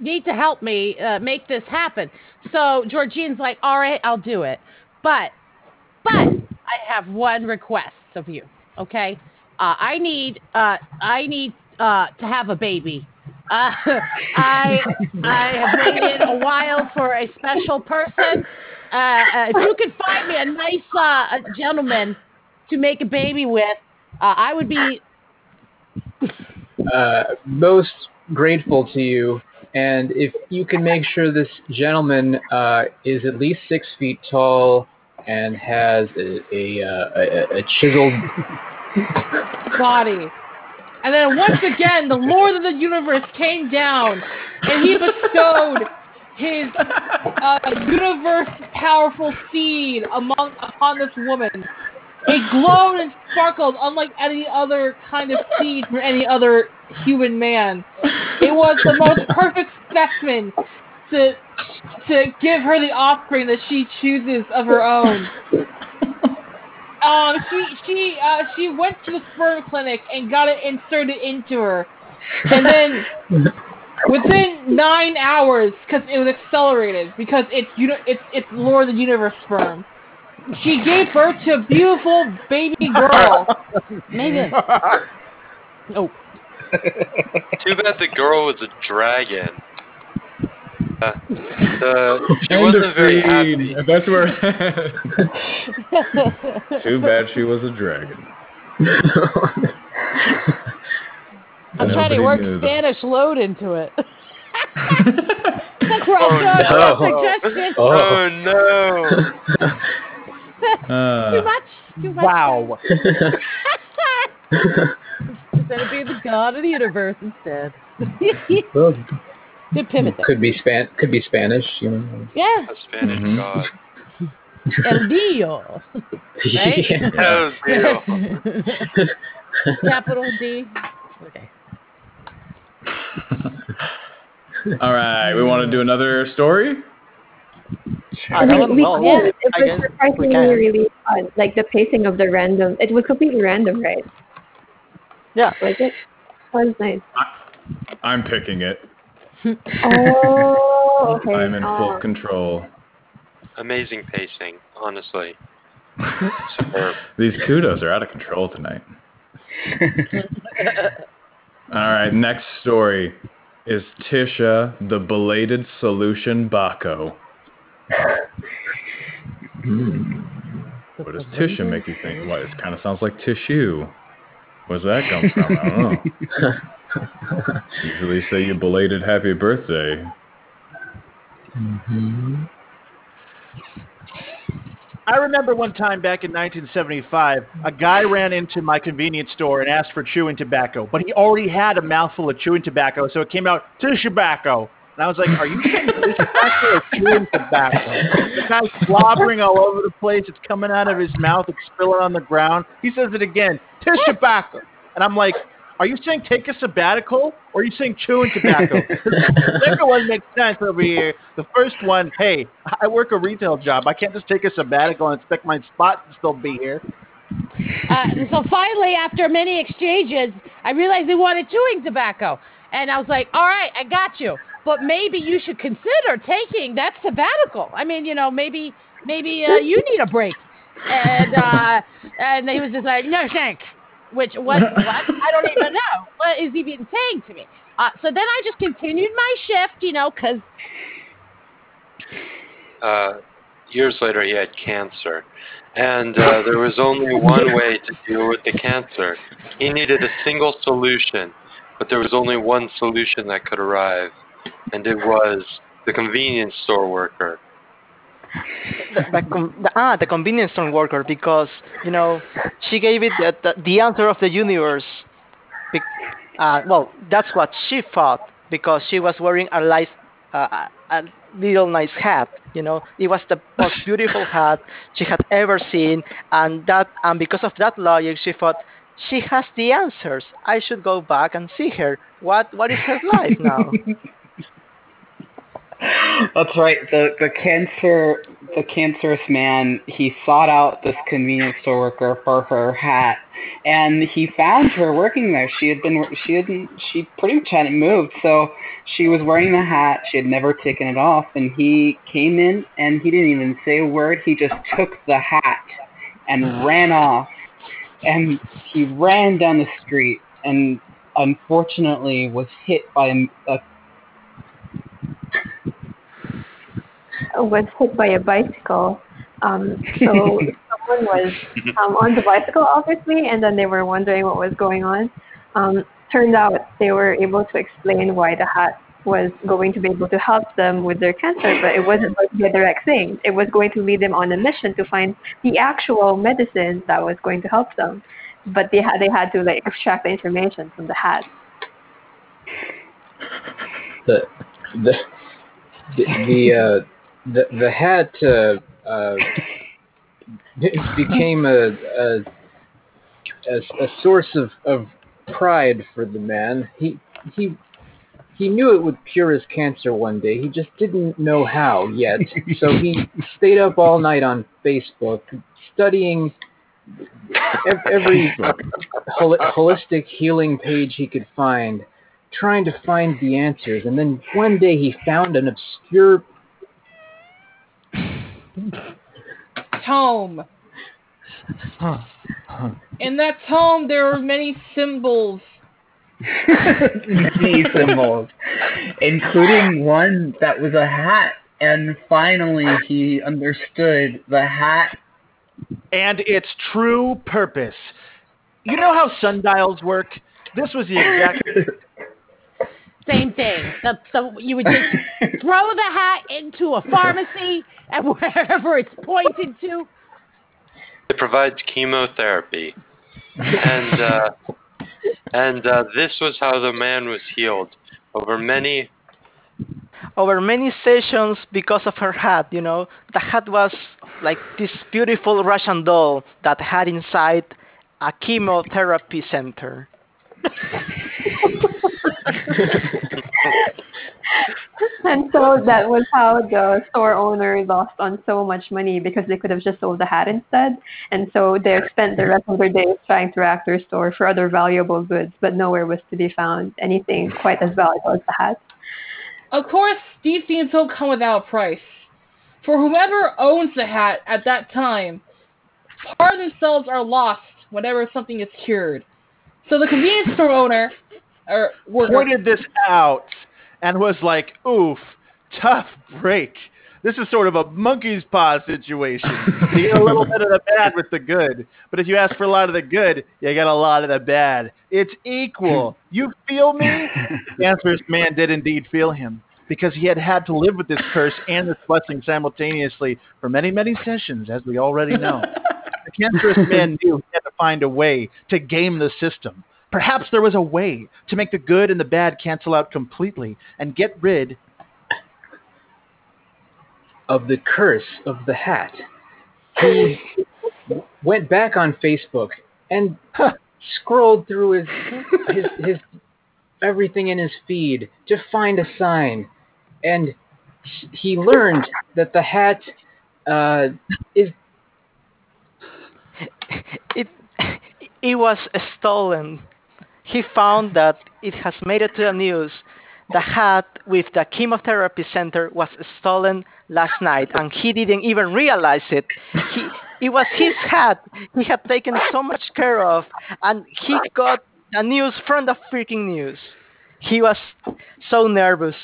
need to help me make this happen. So Georgine's like, "All right, I'll do it, but I have one request of you, okay? I need to have a baby. I have waited a while for a special person. If you could find me a nice gentleman to make a baby with, I would be most grateful to you. And if you can make sure this gentleman is at least 6 feet tall and has a chiseled body. And then once again, the Lord of the Universe came down and he bestowed his universe-powerful seed upon this woman. It glowed and sparkled unlike any other kind of seed from any other human man. It was the most perfect specimen to give her the offspring that she chooses of her own. She went to the sperm clinic and got it inserted into her, and then within 9 hours, because it was accelerated, because it's Lord of the Universe sperm. She gave birth to a beautiful baby girl. Megan. Oh. Too bad the girl was a dragon. She wasn't very happy. That's where. Too bad she was a dragon. I'm trying to work Spanish load into it. That's where I'm going with that suggestion. Oh no! Too much. Wow. Instead of being the god of the universe, instead. Well, good pivot there. Could be Spanish, you know. Yeah. A Spanish god. El Dio. Right? Yeah. El Dio. Capital D. Okay. All right, we want to do another story. We can. It was surprisingly really fun. Like the pacing of the random. It was completely random, right? Yeah. Like it was nice. I'm picking it. Oh, okay. I'm in full control. Amazing pacing, honestly. Superb. These kudos are out of control tonight. Alright, next story is Tisha, the belated solution Bako. What does Tisha make you think? What, it kind of sounds like tissue. Where's that come from? I don't know. Usually say you belated happy birthday. Mm-hmm. I remember one time back in 1975, a guy ran into my convenience store and asked for chewing tobacco, but he already had a mouthful of chewing tobacco, so it came out tissue tobacco. And I was like, are you saying tissue tobacco or chewing tobacco? The guy's slobbering all over the place. It's coming out of his mouth. It's spilling on the ground. He says it again, tissue tobacco. And I'm like, are you saying take a sabbatical, or are you saying chewing tobacco? The second one makes sense over here. The first one, hey, I work a retail job. I can't just take a sabbatical and expect my spot to still be here. So finally, after many exchanges, I realized they wanted chewing tobacco. And I was like, all right, I got you. But maybe you should consider taking that sabbatical. I mean, you know, maybe you need a break. And he was just like, no, thanks. Which was what? I don't even know. What is he even saying to me? So then I just continued my shift, you know, because... years later, he had cancer. And there was only one way to deal with the cancer. He needed a single solution. But there was only one solution that could arrive. And it was the convenience store worker. The convenience store worker, because, you know, she gave it the answer of the universe. Well, that's what she thought, because she was wearing a little nice hat, you know. It was the most beautiful hat she had ever seen, and because of that logic, she thought, she has the answers. I should go back and see her. What is her life now? That's right. The cancerous man, he sought out this convenience store worker for her hat, and he found her working there. She pretty much hadn't moved, so she was wearing the hat. She had never taken it off, and he came in and he didn't even say a word. He just took the hat and ran off. and he ran down the street and unfortunately was hit by a bicycle. So someone was on the bicycle, obviously, and then they were wondering what was going on. Turned out they were able to explain why the hat was going to be able to help them with their cancer, but it wasn't going to be a direct thing. It was going to lead them on a mission to find the actual medicine that was going to help them. But they had to like extract the information from the hat. The hat became a source of pride for the man. He knew it would cure his cancer one day. He just didn't know how yet. So he stayed up all night on Facebook studying every holistic healing page he could find, trying to find the answers. And then one day he found an obscure tome. In that tome, there are many symbols. Many symbols, including one that was a hat. And finally, he understood the hat and its true purpose. You know how sundials work? This was the exact same thing. So you would just throw the hat into a pharmacy and wherever it's pointed to. It provides chemotherapy. And this was how the man was healed over many sessions because of her hat. You know, the hat was like this beautiful Russian doll that had inside a chemotherapy center. And so that was how the store owner lost on so much money, because they could have just sold the hat instead. And so they spent the rest of their days trying to rack their store for other valuable goods, but nowhere was to be found anything quite as valuable as the hat. Of course, these things don't come without a price. For whomever owns the hat at that time, part of themselves are lost whenever something is cured. So the convenience store owner pointed this out and was like, oof, tough break. This is sort of a monkey's paw situation. You get a little bit of the bad with the good. But if you ask for a lot of the good, you get a lot of the bad. It's equal. You feel me? The answer's man did indeed feel him, because he had to live with this curse and this blessing simultaneously for many, many sessions, as we already know. The cancerous man knew he had to find a way to game the system. Perhaps there was a way to make the good and the bad cancel out completely and get rid of the curse of the hat. He went back on Facebook and scrolled through his everything in his feed to find a sign, and he learned that the hat is. It was stolen. He found that it has made it to the news. The hat with the chemotherapy center was stolen last night, and he didn't even realize it. It was his hat he had taken so much care of, and he got the news from the freaking news. He was so nervous.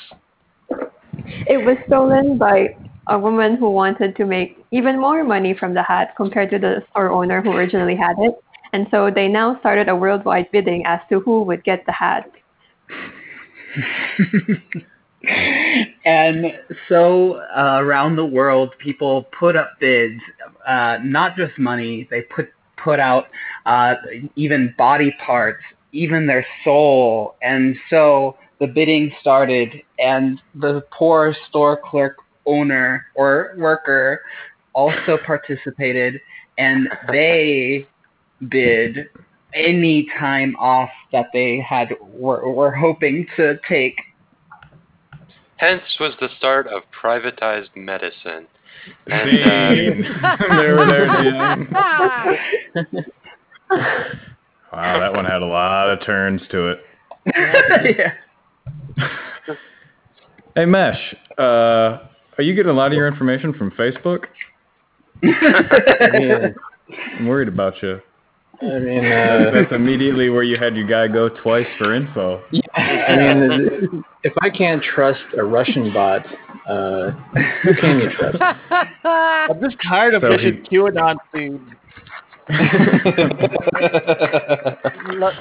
It was stolen by a woman who wanted to make even more money from the hat compared to the store owner who originally had it. And so they now started a worldwide bidding as to who would get the hat. And so around the world, people put up bids, not just money. They put out even body parts, even their soul. And so the bidding started, and the poor store clerk owner or worker also participated, and they bid any time off that they were hoping to take. Hence was the start of privatized medicine. And, wow, that one had a lot of turns to it. Yeah. Hey, Mesh, are you getting a lot of your information from Facebook? Yeah. I'm worried about you. I mean, that's immediately where you had your guy go twice for info. Yeah, I mean, if I can't trust a Russian bot, who can you trust? I'm just tired of pushing QAnon things.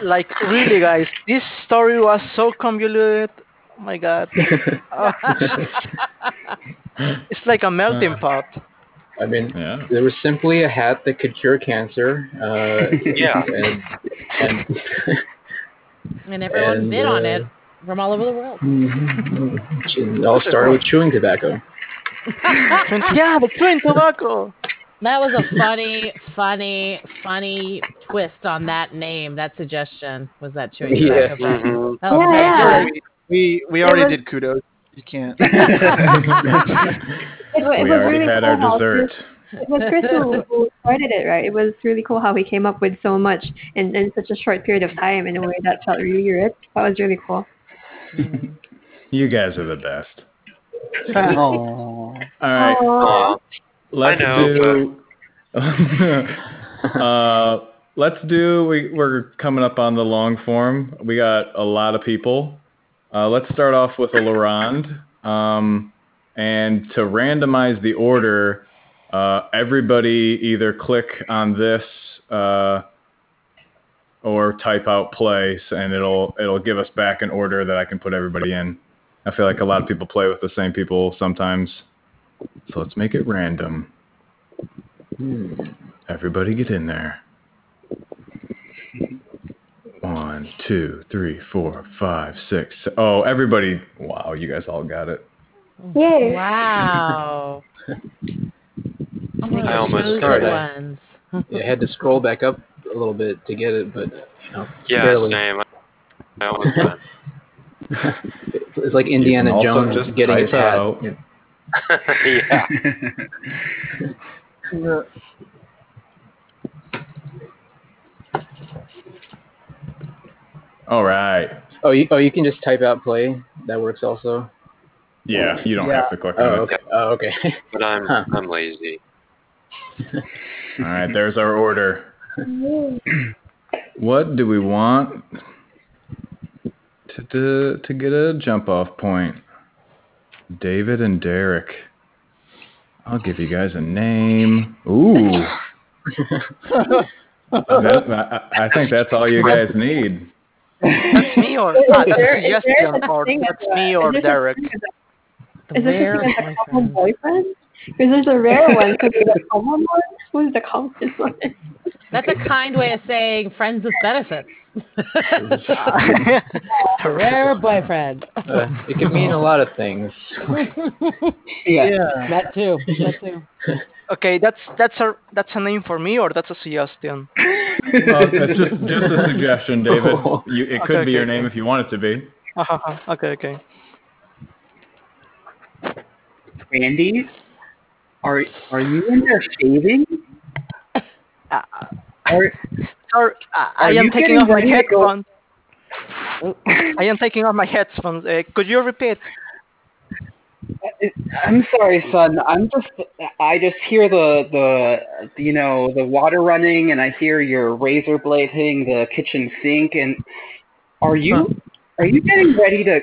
Like, really, guys, this story was so convoluted. Oh my god. It's like a melting pot. I mean, there was simply a hat that could cure cancer. And everyone bid on it from all over the world. It all started with chewing tobacco. Yeah, the chewing tobacco. That was a funny twist on that name. That suggestion was that chewing tobacco. Yeah. That was We already did kudos. You can't. We already had our dessert. It was Crystal who started it, right? It was really cool how we came up with so much in such a short period of time in a way that felt really rich. That was really cool. You guys are the best. All right. Aww. We're coming up on the long form. We got a lot of people. Let's start off with a Laurent. And to randomize the order, everybody either click on this or type out place, and it'll give us back an order that I can put everybody in. I feel like a lot of people play with the same people sometimes. So let's make it random. Everybody get in there. 1, 2, 3, 4, 5, 6. Oh, everybody. Wow, you guys all got it. Yay. Wow. I almost started. I had to scroll back up a little bit to get it, but, you know. Yeah, barely. Same. I almost It's like Indiana Jones just getting his hat. Yeah. Yeah. All right. You can just type out play. That works also. Yeah, you don't have to click on it. Okay. But I'm lazy. All right, there's our order. What do we want to get a jump off point? David and Derek. I'll give you guys a name. Ooh. I think that's all you guys need. That's me or not? That's me or Derek. Is this a common boyfriend? Because there's a rare one. Could be the common one. Who's the common one? That's a kind way of saying friends with benefits. A rare boyfriend. It could mean a lot of things. Yeah. That too. Okay, that's a name for me, or that's a suggestion? That's just a suggestion, David. It could be your name if you want it to be. Okay. Randy, are you in there shaving? I am taking off my headphones. Could you repeat? I'm sorry, son. I just hear the the water running, and I hear your razor blade hitting the kitchen sink. And are you getting ready to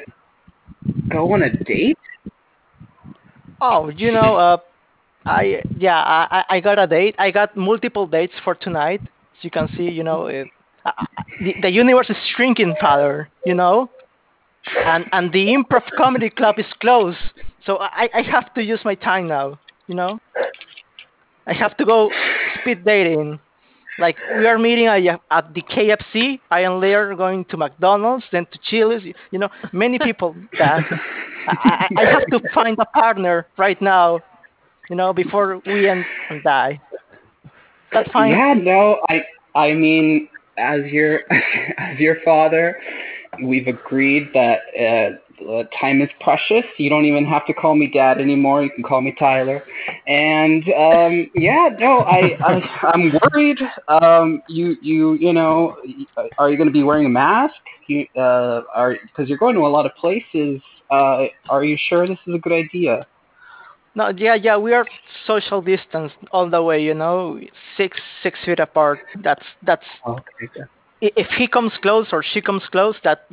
go on a date? Oh, I got a date. I got multiple dates for tonight. As you can see, the universe is shrinking, Father. And the Improv Comedy Club is closed, so I have to use my time now. I have to go speed dating. Like, we are meeting at the KFC. I am later going to McDonald's, then to Chili's. Many people. I have to find a partner right now, before we end and die. That's fine. Yeah, no. I mean, as your father, we've agreed that time is precious. You don't even have to call me Dad anymore. You can call me Tyler. And I'm worried. Are you going to be wearing a mask? Because you're going to a lot of places. Are you sure this is a good idea? No, yeah, we are social distance all the way, 6 feet apart. That's Okay. If he comes close or she comes close, that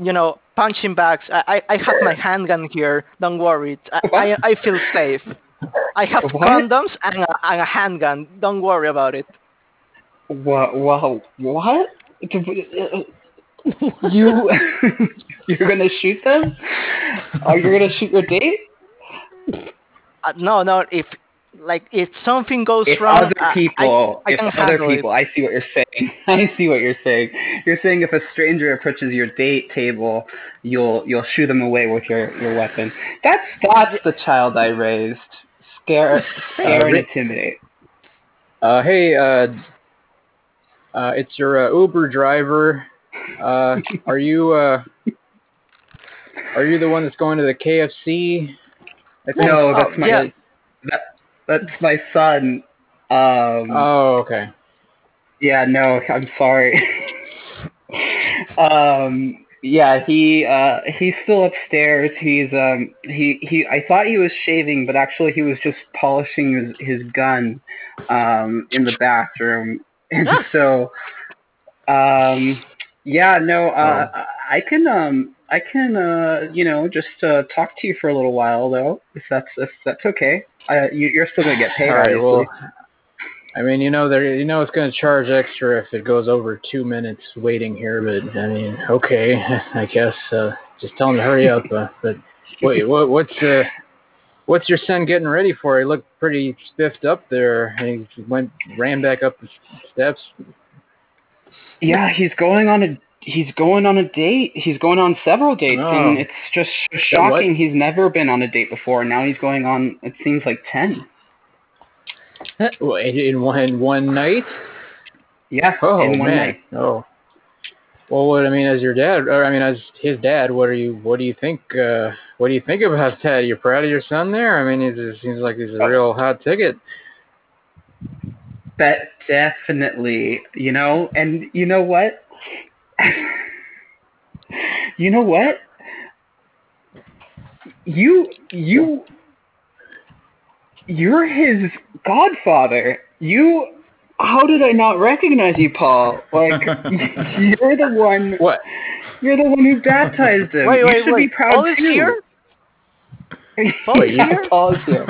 punching bags. I have my handgun here. Don't worry. I What? I, I feel safe. I have What? condoms and a handgun. Don't worry about it. Wow. What? You you're gonna shoot them? Are you gonna shoot your date? No. If something goes It's wrong, other people. I It's can other handle it. people. I see what you're saying. I see what you're saying. You're saying if a stranger approaches your date table, you'll shoo them away with your weapon. That's the child I raised. Scare and Rick, intimidate. Hey, it's your Uber driver. Uh, are you uh, are you the one that's going to the KFC? I think. No, Oh that's my yeah. that, that's my son. Um Oh, okay. Yeah, no, I'm sorry. Yeah, he's still upstairs. He's he I thought he was shaving, but actually he was just polishing his gun in the bathroom. And Ah, so yeah, no, Oh. I can just talk to you for a little while though, if that's okay. You're still gonna get paid, All right. Well, obviously. I mean, it's going to charge extra if it goes over 2 minutes waiting here, but I mean, okay, I guess. Just tell him to hurry up. But wait, what's your son getting ready for? He looked pretty spiffed up there. He ran back up the steps. Yeah, he's going on a date. He's going on several dates, and Oh, it's just yeah, what? shocking. He's never been on a date before. Now he's going on. It seems like 10. Wait, in one night? Yeah, Oh in one man. night. Oh. Well, what I mean, as your dad, or I mean, as his dad, what do you think about that? You proud of your son there? I mean, it seems like he's a Uh, real hot ticket. But definitely, and you know what? You know what? You're his godfather. How did I not recognize you, Paul? Like, you're the one, What? you're the one who baptized him. Wait, You wait, should be wait. proud Paul is too. here? Paul is Yeah, here? Paul's here.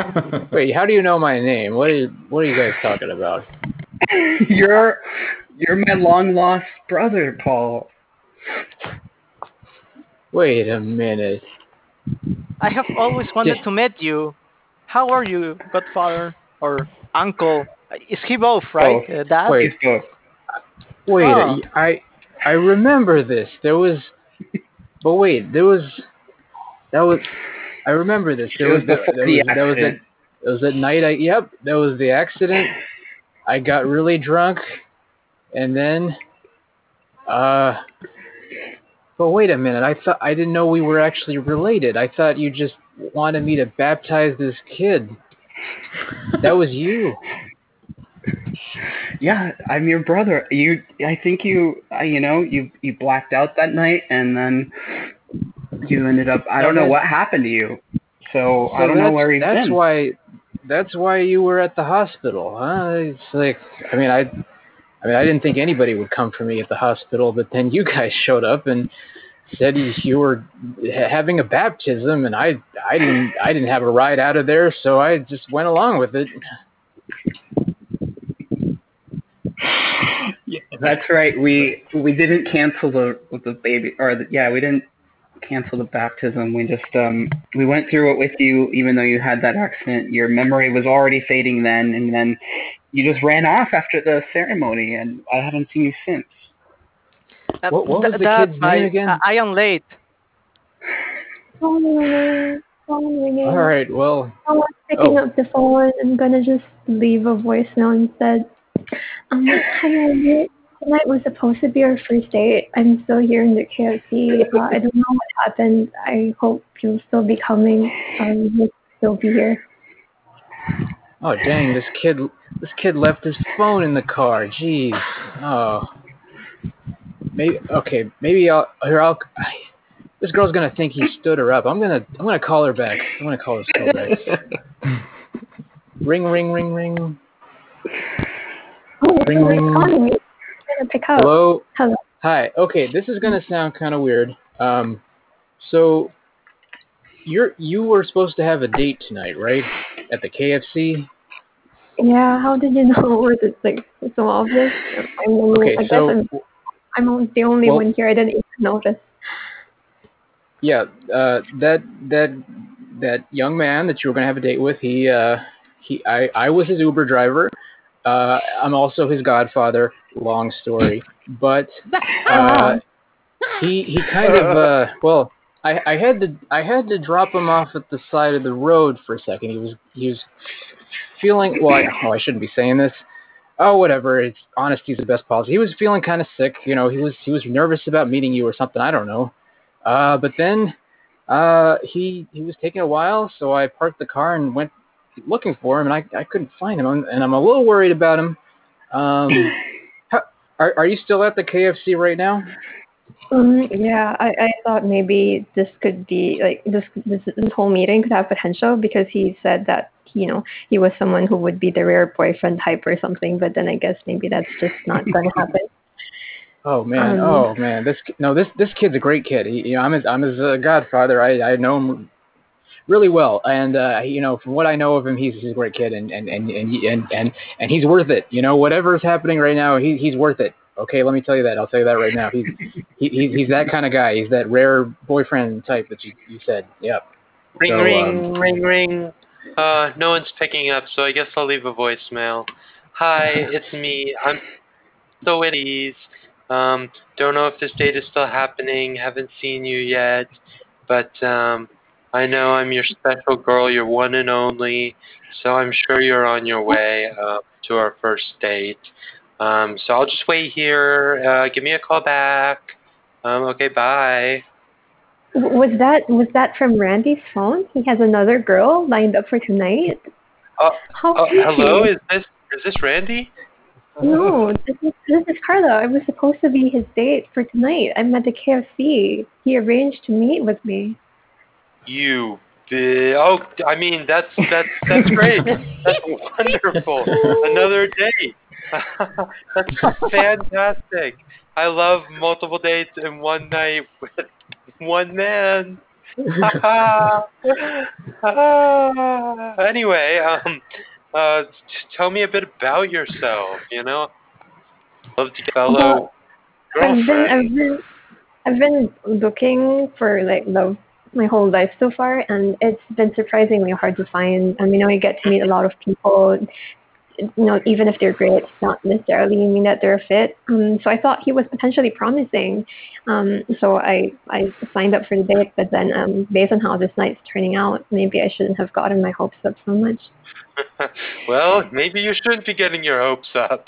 Wait, how do you know my name? What are you guys talking about? You're you're my long lost brother, Paul. Wait a minute. I have always wanted to meet you. How are you, godfather or uncle? Is he both, right? Both. Dad? Wait, He's both. wait. Oh, I remember this. But wait, that was. I remember this. It There was was the before there the was that was that accident. it was that night. Yep, that was the accident. I got really drunk, and then uh. But wait a minute. I didn't know we were actually related. I thought you just wanted me to baptize this kid. That was you. Yeah, I'm your brother. I think you blacked out that night, and then you ended up. I So don't know that what happened to you. So I so don't know that's where he's that's been. why that's why you were at the hospital, huh? It's like I mean I didn't think anybody would come for me at the hospital, but then you guys showed up and said you were having a baptism, and I didn't have a ride out of there, so I just went along with it. Yeah, that's right. We didn't cancel the baby or we didn't cancel the baptism. We just we went through it with you, even though you had that accident. Your memory was already fading then, and then you just ran off after the ceremony, and I haven't seen you since. What was the Dad, kid's name again? I am late. Calling All again. right, well, No one's picking oh, up the phone. I'm gonna just leave a voicemail instead. Hi, Elliot. Tonight was supposed to be our first date. I'm still here in the KFC. I don't know what happened. I hope you'll still be coming. You'll still be here. oh dang, this kid left his phone in the car. Jeez. Oh. Maybe I'll this girl's gonna think he stood her up. I'm gonna call her back. I'm gonna call this girl back. Ring, ring, ring, ring. Oh, ring, ring. Calling me. Pick up. Hello. Hello. Hi. Okay, this is gonna sound kind of weird. So you were supposed to have a date tonight, right? At the KFC. Yeah. How did you know? Was it like so obvious? I guess I'm the only one here. I didn't even notice. Yeah. That young man that you were gonna have a date with. I was his Uber driver. I'm also his godfather. Long story, but he kind of I had to drop him off at the side of the road for a second. He was feeling I shouldn't be saying this. Oh, whatever. It's honesty's the best policy. He was feeling kind of sick. You know, he was nervous about meeting you or something. I don't know. But then he was taking a while, so I parked the car and went looking for him, and I couldn't find him, and I'm a little worried about him. Are you still at the KFC right now? Yeah, I thought maybe this could be like this whole meeting could have potential because he said that he was someone who would be the rare boyfriend type or something, but then I guess maybe that's just not going to happen. Oh man! This kid's a great kid. I'm his godfather. I know him really well, and from what I know of him, he's a great kid, and he's worth it. Whatever's happening right now, he's worth it. Okay, let me tell you that. I'll tell you that right now. He's that kind of guy. He's that rare boyfriend type that you said. Yep. Ring, so, ring, ring. No one's picking up, so I guess I'll leave a voicemail. Hi, it's me. I'm so at ease. Don't know if this date is still happening. Haven't seen you yet, but I know I'm your special girl, your one and only, so I'm sure you're on your way to our first date. So I'll just wait here. Give me a call back. Okay, bye. Was that from Randy's phone? He has another girl lined up for tonight. Hello, is this Randy? No, this is Carla. I was supposed to be his date for tonight. I'm at the KFC. He arranged to meet with me. I mean, that's great. That's wonderful. Another date. That's fantastic. I love multiple dates in one night with one man. Anyway, tell me a bit about yourself. Love to get fellow girlfriend. I've been looking for love my whole life so far, and it's been surprisingly hard to find. I get to meet a lot of people. Even if they're great, it's not necessarily mean that they're a fit. So I thought he was potentially promising. So I signed up for the date, but then based on how this night's turning out, maybe I shouldn't have gotten my hopes up so much. Well, maybe you shouldn't be getting your hopes up.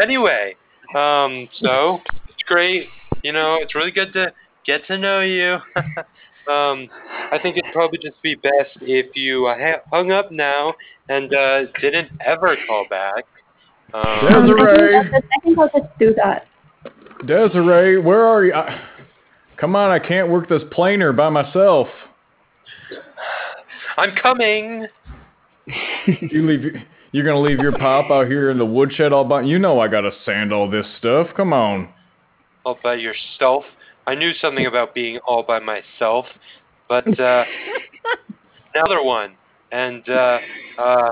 Anyway, so it's great. It's really good to get to know you. I think it'd probably just be best if you hung up now and didn't ever call back. Desiree, I think I'll just do that. Desiree, where are you? Come on, I can't work this planer by myself. I'm coming. You're going to leave your pop out here in the woodshed all by... I got to sand all this stuff. Come on. All by yourself? I knew something about being all by myself. But, another one. And, I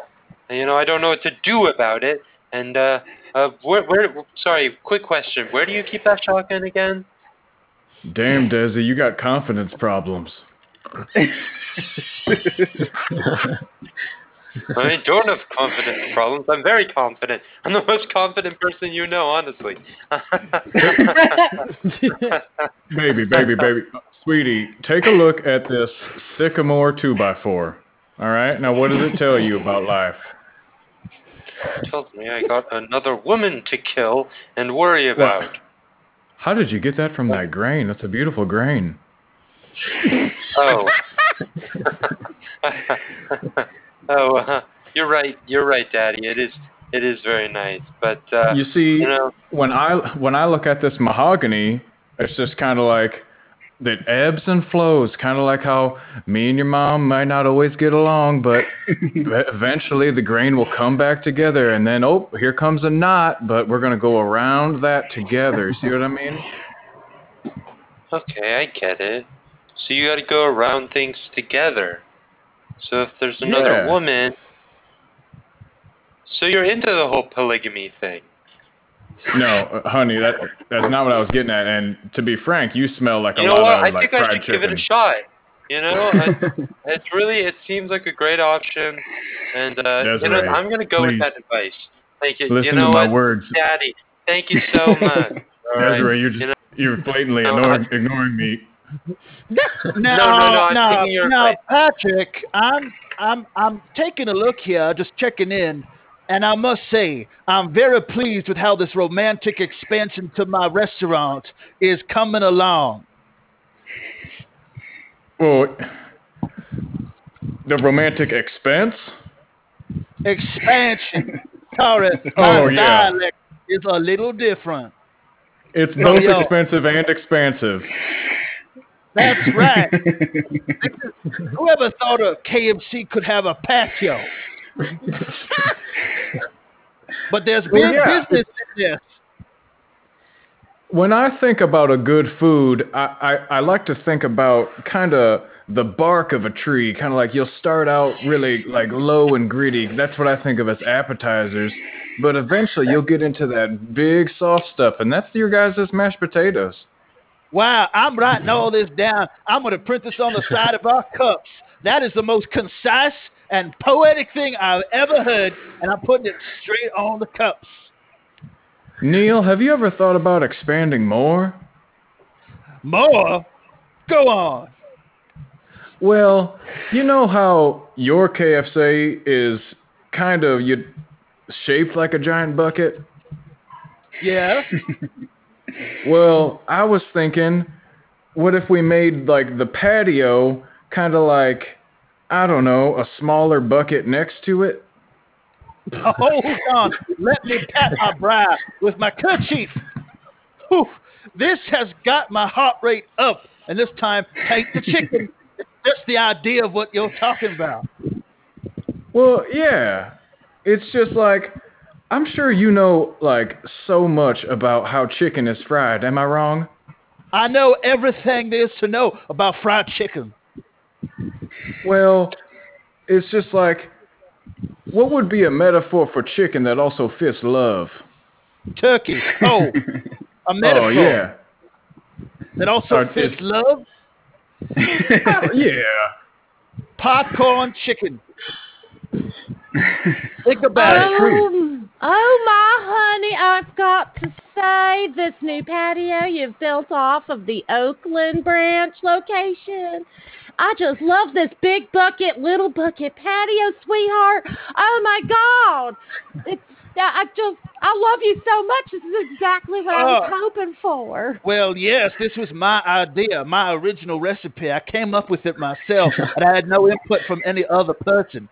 don't know what to do about it. And, quick question. Where do you keep that shotgun again? Damn, Desi, you got confidence problems. I don't have confidence problems. I'm very confident. I'm the most confident person you know, honestly. Baby. Sweetie, take a look at this sycamore 2x4. All right? Now, what does it tell you about life? It tells me I got another woman to kill and worry about. Well, how did you get that from that grain? That's a beautiful grain. Oh. Oh, you're right, Daddy. It is It is very nice, but you see, you know, when I look at this mahogany, it's just kind of like that ebbs and flows, kind of like how me and your mom might not always get along, but eventually the grain will come back together, and then, oh, here comes a knot, but we're going to go around that together. See what I mean? Okay, I get it. So you got to go around things together. So if there's another woman... So you're into the whole polygamy thing. No, honey, that's not what I was getting at. And to be frank, you smell like a lot of fried chicken. You know what? I think I should give it a shot. You know, it's really, it seems like a great option. And you know, I'm going to go with that advice. Thank you. Listen to my words, Daddy. Thank you so much. Desiree, you're just you're blatantly ignoring me. No, Patrick, I'm taking a look here, just checking in. And I must say, I'm very pleased with how this romantic expansion to my restaurant is coming along. Well, the romantic expansion. Sorry, my dialect is a little different. It's both expensive and expansive. That's right. Whoever thought a KFC could have a patio? But there's big business in this. When I think about a good food, I like to think about kind of the bark of a tree, kind of like you'll start out really like low and gritty. That's what I think of as appetizers. But eventually you'll get into that big soft stuff, and that's your guys' mashed potatoes. Wow, I'm writing all this down. I'm going to print this on the side of our cups. That is the most concise and poetic thing I've ever heard, and I'm putting it straight on the cups. Neil, have you ever thought about expanding more? More? Go on. Well, you know how your KFC is kind of shaped like a giant bucket? Yeah. Well, I was thinking, what if we made like the patio kind of like, I don't know, a smaller bucket next to it? Hold on. Let me pat my brow with my kerchief. Whew. This has got my heart rate up. And this time, take the chicken. That's the idea of what you're talking about. Well, yeah. It's just like, I'm sure you know, like, so much about how chicken is fried. Am I wrong? I know everything there is to know about fried chicken. Well, it's just like, what would be a metaphor for chicken that also fits love? Turkey. Oh, a metaphor. Oh, yeah. That also fits love? Yeah. Popcorn chicken. Think about it. Oh, my honey, I've got to say this new patio you've built off of the Oakland branch location. I just love this big bucket, little bucket patio, sweetheart. Oh, my God. I love you so much. This is exactly what I was hoping for. Well, yes, this was my idea, my original recipe. I came up with it myself, and I had no input from any other person.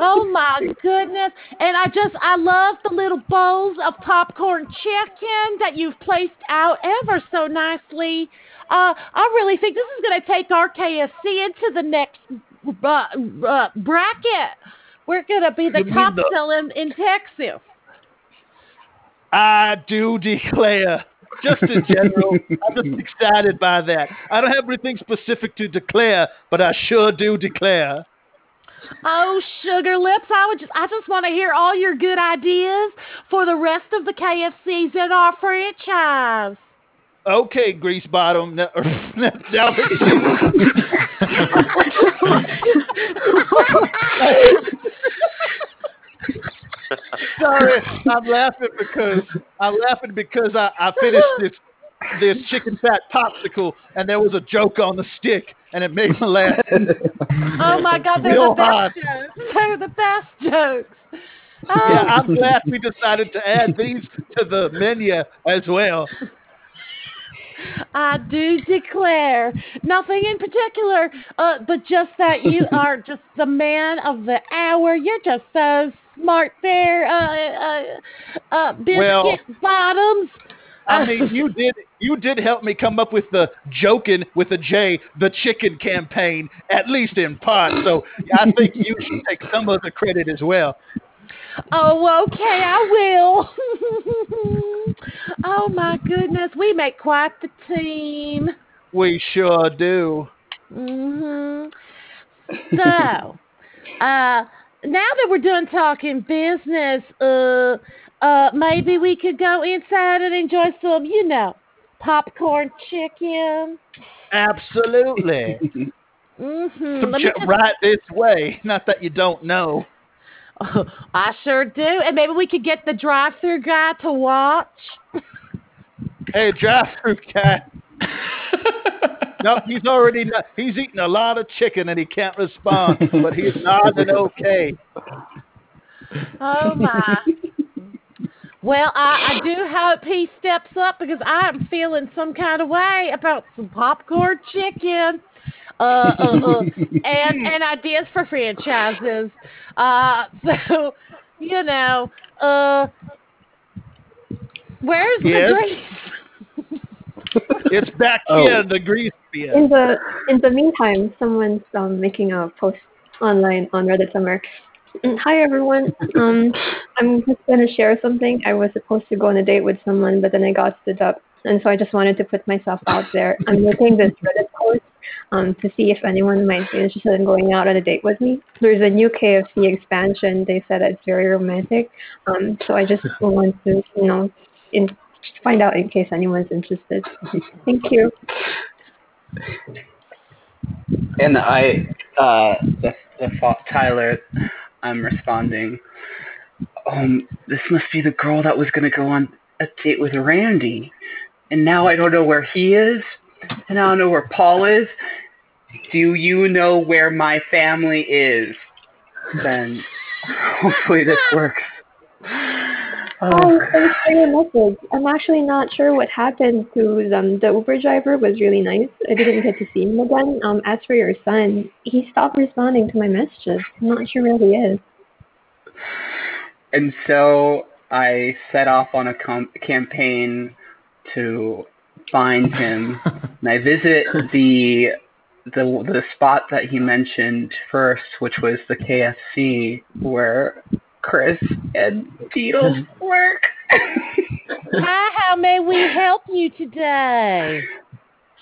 Oh, my goodness. And I love the little bowls of popcorn chicken that you've placed out ever so nicely. I really think this is going to take our KFC into the next bracket. We're going to be the top selling in Texas. I do declare. Just in general, I'm just excited by that. I don't have anything specific to declare, but I sure do declare. Oh, sugar lips, I just want to hear all your good ideas for the rest of the KFCs in our franchise. Okay, grease bottom. Sorry, I'm laughing because I finished this chicken fat popsicle, and there was a joke on the stick, and it made me laugh. Oh my God, they're the best jokes. Oh. Yeah, I'm glad we decided to add these to the menu as well. I do declare nothing in particular, but just that you are just the man of the hour. You're just so smart there, Biscuit Bottoms. I mean, you did help me come up with the joking with a J, the chicken campaign, at least in part. So I think you should take some of the credit as well. Oh, okay, I will. Oh, my goodness. We make quite the team. We sure do. Mm-hmm. So, now that we're done talking business, maybe we could go inside and enjoy some, popcorn chicken. Absolutely. Mm-hmm. Right this way. Not that you don't know. Oh, I sure do. And maybe we could get the drive-thru guy to watch. Hey, drive-thru guy. Nope, he's eating a lot of chicken and he can't respond, but he's nodding okay. Oh, my. Well, I do hope he steps up because I'm feeling some kind of way about some popcorn chicken. And ideas for franchises. So, where's the grease? It's back here, the grease. Beer. In the meantime, someone's making a post online on Reddit somewhere. Hi, everyone. I'm just going to share something. I was supposed to go on a date with someone, but then I got stood up. And so I just wanted to put myself out there. I'm making this Reddit post to see if anyone might be interested in going out on a date with me. There's a new KFC expansion. They said it's very romantic. So I just want to, find out in case anyone's interested. Thank you. And I, Tyler, I'm responding. This must be the girl that was going to go on a date with Randy, and now I don't know where he is, and I don't know where Paul is. Do you know where my family is? Then hopefully this works. Oh, thanks for your message. I'm actually not sure what happened to them. The Uber driver was really nice. I didn't get to see him again. As for your son, he stopped responding to my messages. I'm not sure where he is. And so I set off on a campaign to find him, and I visit the spot that he mentioned first, which was the KFC where Chris and Beatles work. Hi, how may we help you today?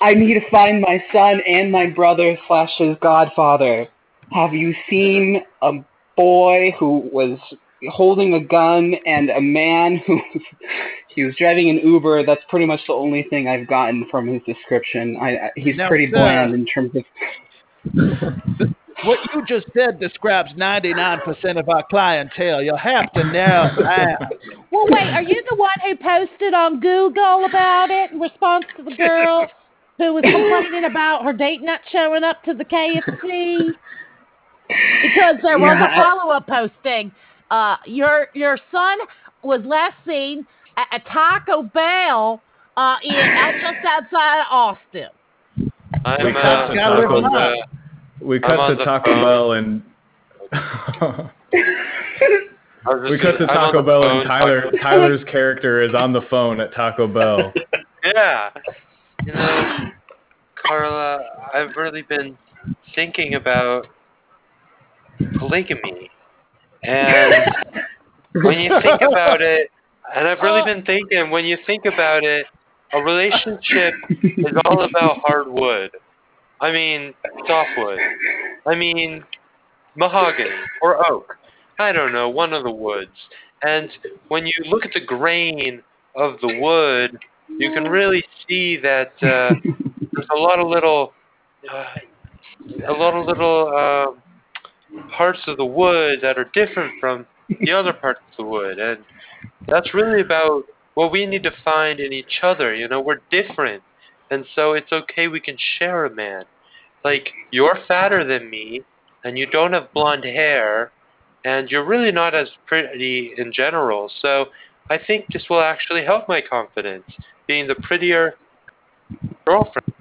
I need to find my son and my brother / his godfather. Have you seen a boy who was holding a gun and a man who he was driving an Uber? That's pretty much the only thing I've gotten from his description. He's pretty bland in terms of what you just said. Describes 99% of our clientele. You'll have to narrow down. Well, wait, are you the one who posted on Google about it in response to the girl who was complaining about her date not showing up to the KFC? Because there was a follow-up posting. Your son was last seen at a Taco Bell just outside of Austin. We cut to Taco Bell, and Tyler's character is on the phone at Taco Bell. Yeah. Carla, I've really been thinking about polygamy. And when you think about it, and I've really been thinking, when you think about it, a relationship is all about hardwood. I mean, softwood. I mean, mahogany or oak. I don't know, one of the woods. And when you look at the grain of the wood, you can really see that there's a lot of little parts of the wood that are different from the other parts of the wood, and that's really about what we need to find in each other. We're different, and so it's okay, we can share a man. Like, you're fatter than me, and you don't have blonde hair, and you're really not as pretty in general, so I think this will actually help my confidence, being the prettier girlfriend.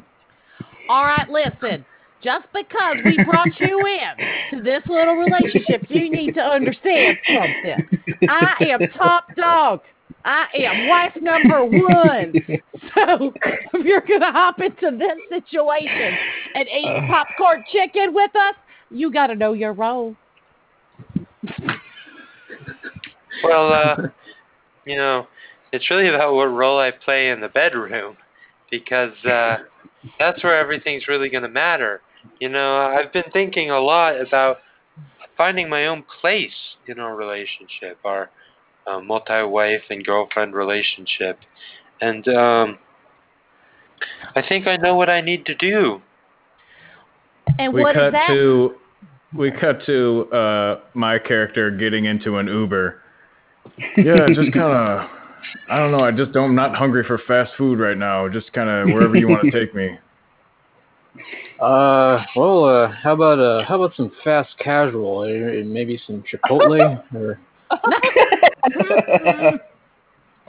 All right, listen. Just because we brought you in to this little relationship, you need to understand something. I am top dog. I am wife number one. So if you're going to hop into this situation and eat popcorn chicken with us, you got to know your role. Well, you know, it's really about what role I play in the bedroom, because that's where everything's really going to matter. You know, I've been thinking a lot about finding my own place in our relationship, our multi-wife and girlfriend relationship. And I think I know what I need to do. And what is that? We cut to my character getting into an Uber. Yeah, just kind of... I don't know. I just don't. I'm not hungry for fast food right now. Just kind of wherever you want to take me. Well, how about some fast casual? Maybe some Chipotle. Or...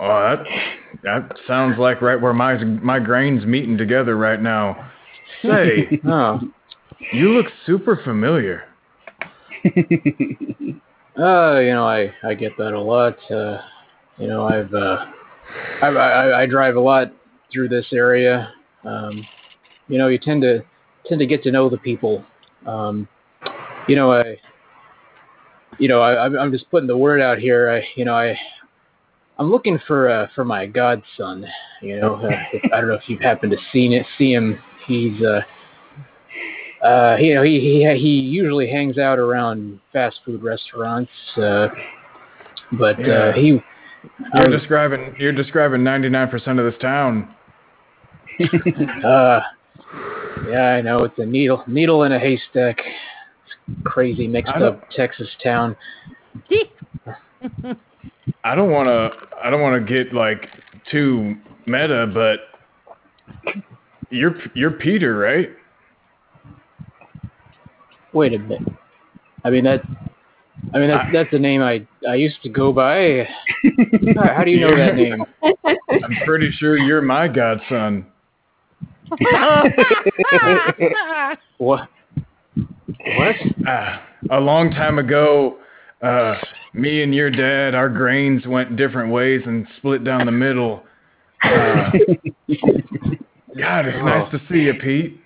Oh, that sounds like right where my grain's meeting together right now. Say, you look super familiar. You know, I get that a lot. You know, I drive a lot through this area. You know, you tend to get to know the people. You know, I'm just putting the word out here. I'm looking for my godson. You know, I don't know if you happen to see him. He's you know, he usually hangs out around fast food restaurants, but yeah. He. You're describing 99% of this town. Yeah, I know, it's a needle in a haystack. It's crazy mixed up Texas town. I don't want to get like too meta, but you're Peter, right? Wait a minute. I mean, that's a name I used to go by. How do you know that name? I'm pretty sure you're my godson. What? What? A long time ago, me and your dad, our grains went different ways and split down the middle. God, it's nice to see you, Pete.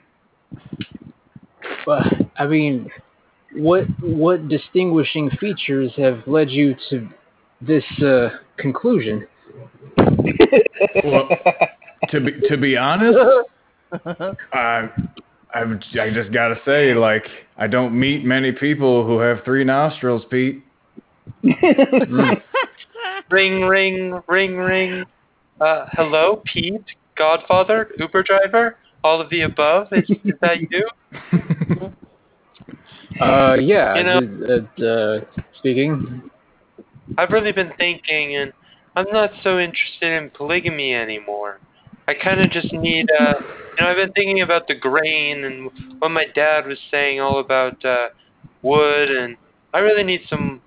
I mean... What distinguishing features have led you to this conclusion? Well, to be honest, I just gotta say, like, I don't meet many people who have three nostrils, Pete. Ring, ring, ring, ring. Hello, Pete, Godfather, Uber driver, all of the above. Is that you? Yeah, you know, speaking. I've really been thinking, and I'm not so interested in polygamy anymore. I kind of just need, you know, I've been thinking about the grain and what my dad was saying all about wood, and I really need some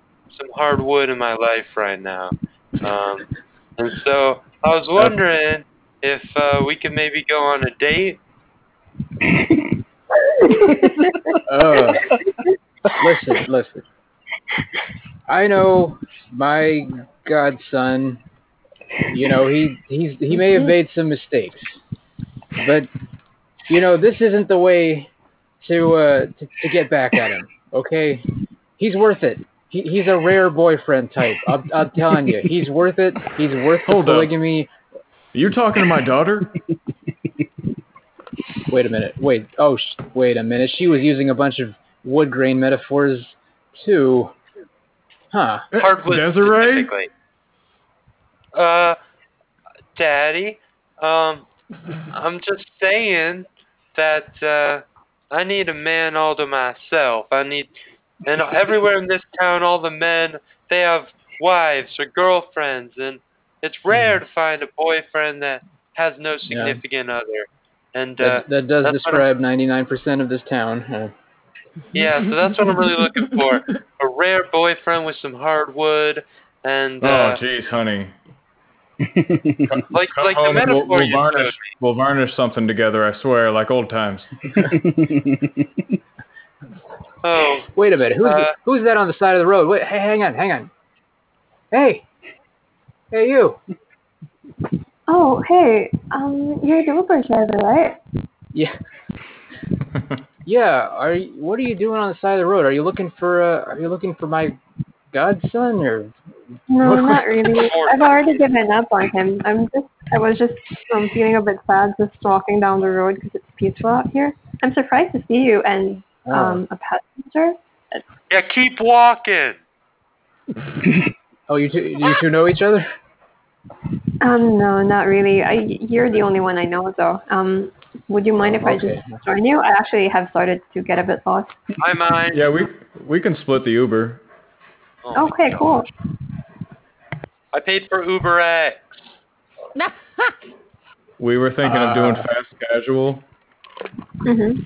hard wood in my life right now. And so I was wondering if we could maybe go on a date. Listen. I know my godson. You know, he may have made some mistakes, but you know, this isn't the way to get back at him. Okay, he's worth it. He's a rare boyfriend type. I'm telling you, he's worth it. He's worth polygamy. You're talking to my daughter? Wait a minute. Wait a minute. She was using a bunch of wood grain metaphors too. Huh. Hardwood specifically. Daddy, I'm just saying that I need a man all to myself. And everywhere in this town, all the men, they have wives or girlfriends, and it's rare to find a boyfriend that has no significant other. And that does describe 99% of this town. Yeah, so that's what I'm really looking for. A rare boyfriend with some hardwood and... oh, jeez, honey. Like the metaphor we'll varnish something together, I swear, like old times. Oh, wait a minute. Who's that on the side of the road? Wait, hey, hang on. Hey, you. Oh, hey. You're a Uber driver, right? Yeah. Yeah. What are you doing on the side of the road? Are you looking for my godson or? No, not really. I've already given up on him. I was just feeling a bit sad just walking down the road because it's peaceful out here. I'm surprised to see you and a passenger. Yeah, keep walking. Oh, you two know each other? No, not really. You're the only one I know, though. Would you mind if I just join you? I actually have started to get a bit lost. I mind. Yeah, we can split the Uber. Oh, okay, cool. I paid for UberX. We were thinking of doing fast casual. Mm-hmm.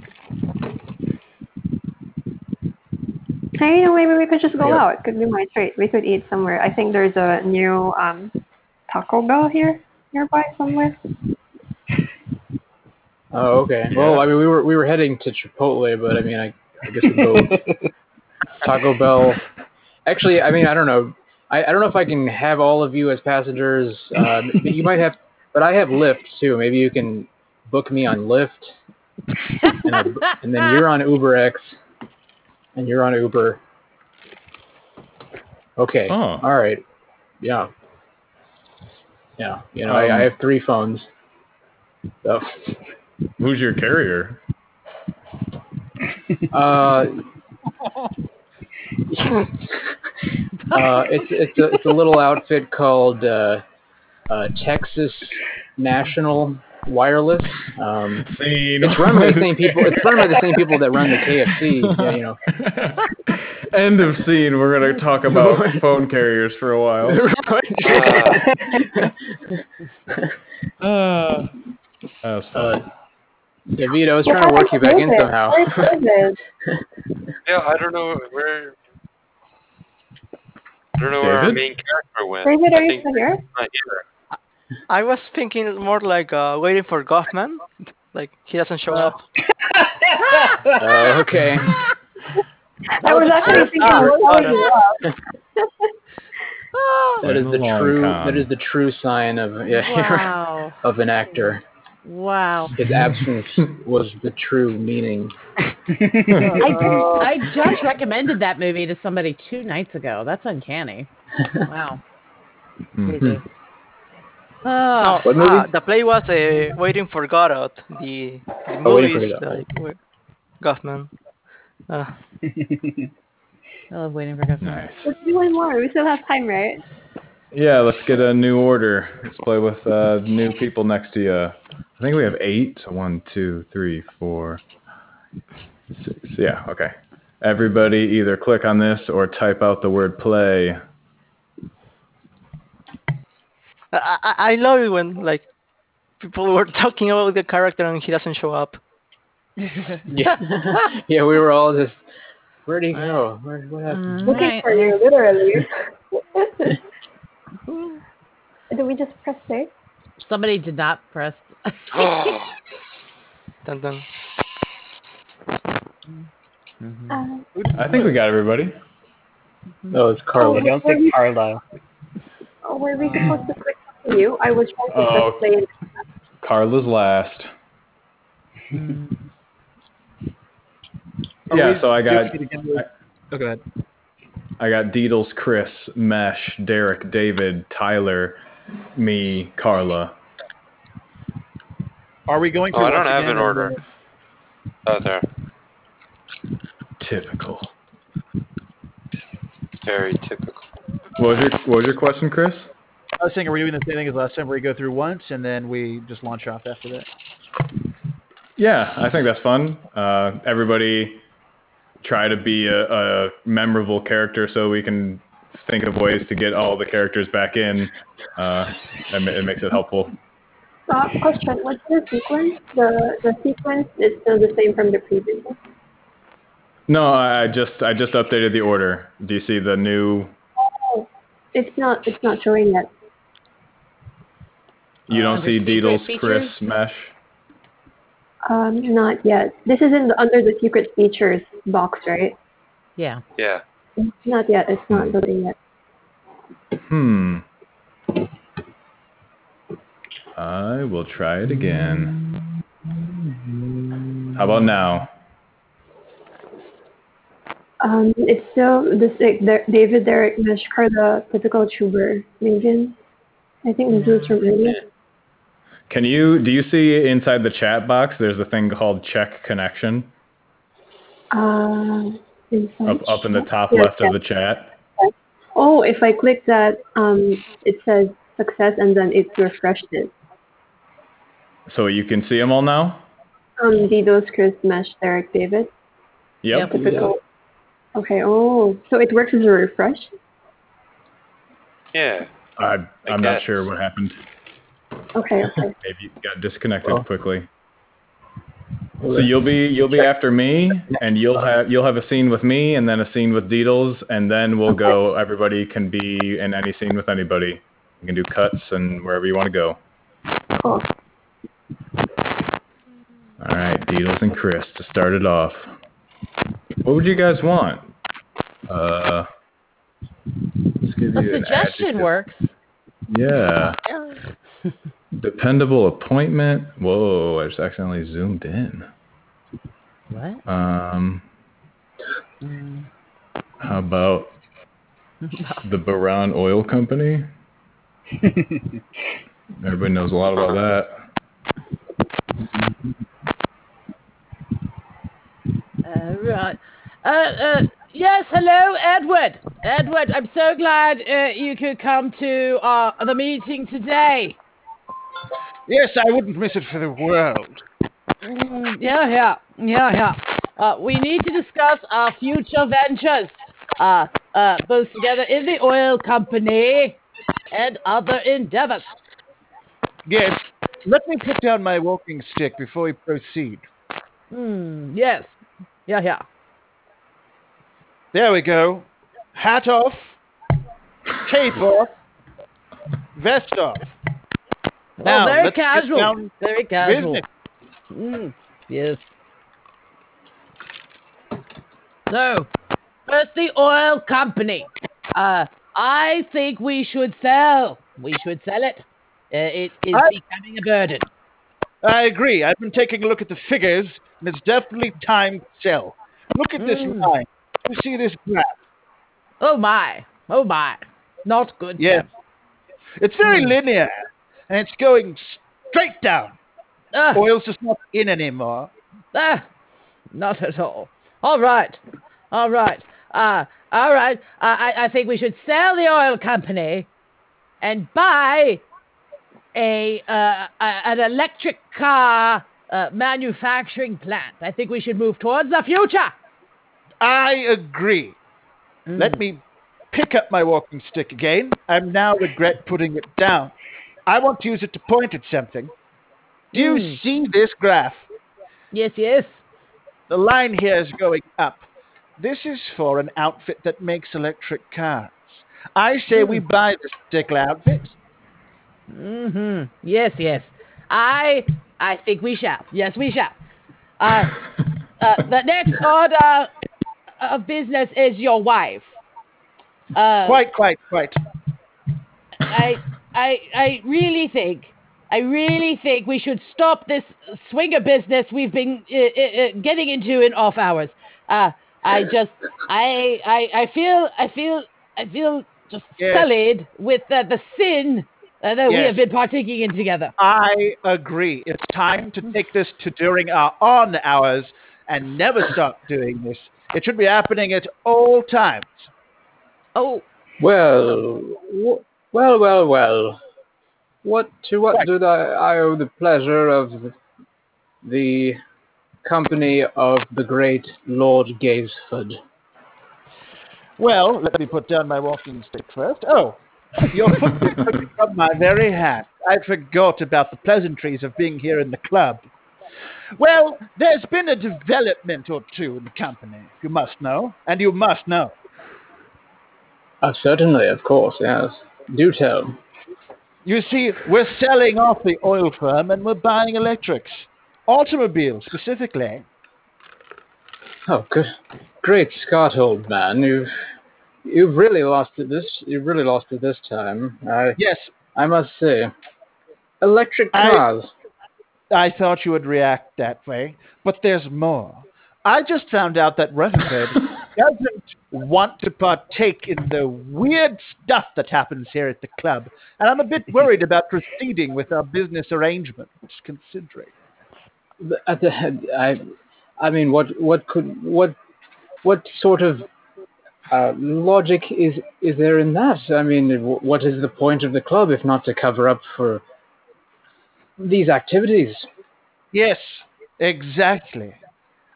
Hey, maybe we could just go out. It could be my treat. We could eat somewhere. I think there's a new Taco Bell here nearby somewhere. Oh, okay. Yeah. Well, I mean, we were heading to Chipotle, but I mean, I guess we go Taco Bell. Actually, I mean, I don't know. I don't know if I can have all of you as passengers. You might have, but I have Lyft too. Maybe you can book me on Lyft, and then you're on UberX, and you're on Uber. Okay. Oh. All right. Yeah. You know, I have 3 phones. So. Who's your carrier? It's a little outfit called Texas National Wireless. It's run by the same people. It's run by the same people that run the KFC. Yeah, you know. End of scene. We're gonna talk about phone carriers for a while. That was fun. Vito, I was trying to work you back in somehow. Yeah, I don't know where. I don't know where our main character went. David, are you still here? I was thinking more like Waiting for Godot. Like he doesn't show up. Okay. I was actually thinking That is the true sign of of an actor. Wow. His absence was the true meaning. I just recommended that movie to somebody 2 nights ago. That's uncanny. Wow. Mm-hmm. What movie? The play was Waiting for Godot. The movies. Goffman. I love Waiting for Godot. Nice. Let's do one more. We still have time, right? Yeah, let's get a new order. Let's play with new people next to you. I think we have 8. 1, 2, 3, 4, 6. Yeah, okay. Everybody either click on this or type out the word play. I love it when people were talking about the character and he doesn't show up. Yeah, we were all just, where'd he go? What happened? Looking for you, literally. Did we just press save? Somebody did not press. Dun, dun. Mm-hmm. I think we got everybody. No, it's Carla. Don't say Carla. Oh, were we supposed to click on you? I was trying to click Carla's last. Yeah, so I got... Oh, go ahead. I got Deedles, Chris, Mesh, Derek, David, Tyler, me, Carla. Are we going through? I don't have an order. Oh, there. Typical. Very typical. What was your question, Chris? I was saying, are we doing the same thing as last time, where we go through once and then we just launch off after that? Yeah, I think that's fun. Everybody. Try to be a memorable character so we can think of ways to get all the characters back in. It makes it helpful. Question, what's the sequence? The sequence is still the same from the previous one? No, I just updated the order. Do you see the new... Oh, it's not showing yet. You don't see Deedle's Chris Mesh? Not yet. This is in the, under the secret features box, right? Yeah. Yeah. Not yet. It's not loading yet. I will try it again. How about now? It's still the David Derek Meshkar, the physical tuber Maven. I think this was from earlier. Can you, do you see inside the chat box, there's a thing called check connection? Up in the top left of the chat. Oh, if I click that, it says success and then it refreshed it. So you can see them all now? Didos, Chris, Mesh, Derek, David. Yep. Okay, oh, so it works as a refresh? Yeah. I'm not sure what happened. Okay. Maybe you got disconnected quickly. So you'll be after me, and you'll have a scene with me, and then a scene with Deedles, and then we'll go. Everybody can be in any scene with anybody. You can do cuts and wherever you want to go. Cool. All right, Deedles and Chris to start it off. What would you guys want? A suggestion works. Yeah. Dependable appointment. Whoa, I just accidentally zoomed in. What? How about the Baran Oil Company? Everybody knows a lot about that. Right. Yes, hello, Edward. Edward, I'm so glad you could come to the meeting today. Yes, I wouldn't miss it for the world. We need to discuss our future ventures, both together in the oil company and other endeavors. Yes, let me put down my walking stick before we proceed. Yes. Yeah. There we go. Hat off. Cape off. Vest off. Now, very casual. Very casual. Yes. So, first the oil company. I think we should sell. We should sell it. It is becoming a burden. I agree. I've been taking a look at the figures, and it's definitely time to sell. Look at this line. You see this graph? Oh my. Not good. Yes. It's very linear, and it's going straight down. Oil's just not in anymore. Not at all. All right. I think we should sell the oil company and buy an electric car manufacturing plant. I think we should move towards the future. I agree. Let me pick up my walking stick again. I now regret putting it down. I want to use it to point at something. Do you see this graph? Yes. The line here is going up. This is for an outfit that makes electric cars. I say we buy this particular outfit. Yes. I think we shall. Yes, we shall. The next order of business is your wife. Quite. I really think we should stop this swinger business we've been getting into in off hours. I feel just sullied with the sin that we have been partaking in together. I agree. It's time to take this to during our on hours and never stop doing this. It should be happening at all times. Oh. Well. What do I owe the pleasure of the company of the great Lord Gavesford? Well, let me put down my walking stick first. Oh. Your footprint from my very hand. I forgot about the pleasantries of being here in the club. Well, there's been a development or two in the company, you must know, and you must know. Certainly, of course, yes. Do tell. You see, we're selling off the oil firm and we're buying electrics. Automobiles, specifically. Oh, good. Great Scott, old man. You've really lost it this. You've really lost it this time. Yes. I must say. Electric cars. I thought you would react that way, but there's more. I just found out that Rutherford doesn't want to partake in the weird stuff that happens here at the club, and I'm a bit worried about proceeding with our business arrangements, considering. I mean, what sort of logic is there in that? I mean, what is the point of the club if not to cover up for these activities? Yes, exactly.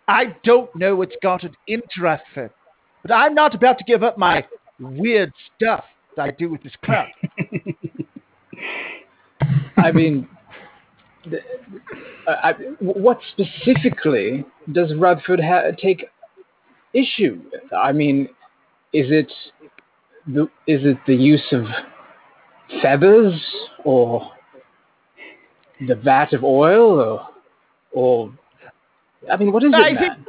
I don't know what's got it into Rutherford, but I'm not about to give up my weird stuff that I do with this club. I mean, what specifically does Rutherford take issue with? I mean, is it the use of feathers or the vat of oil or I mean, what is it, man?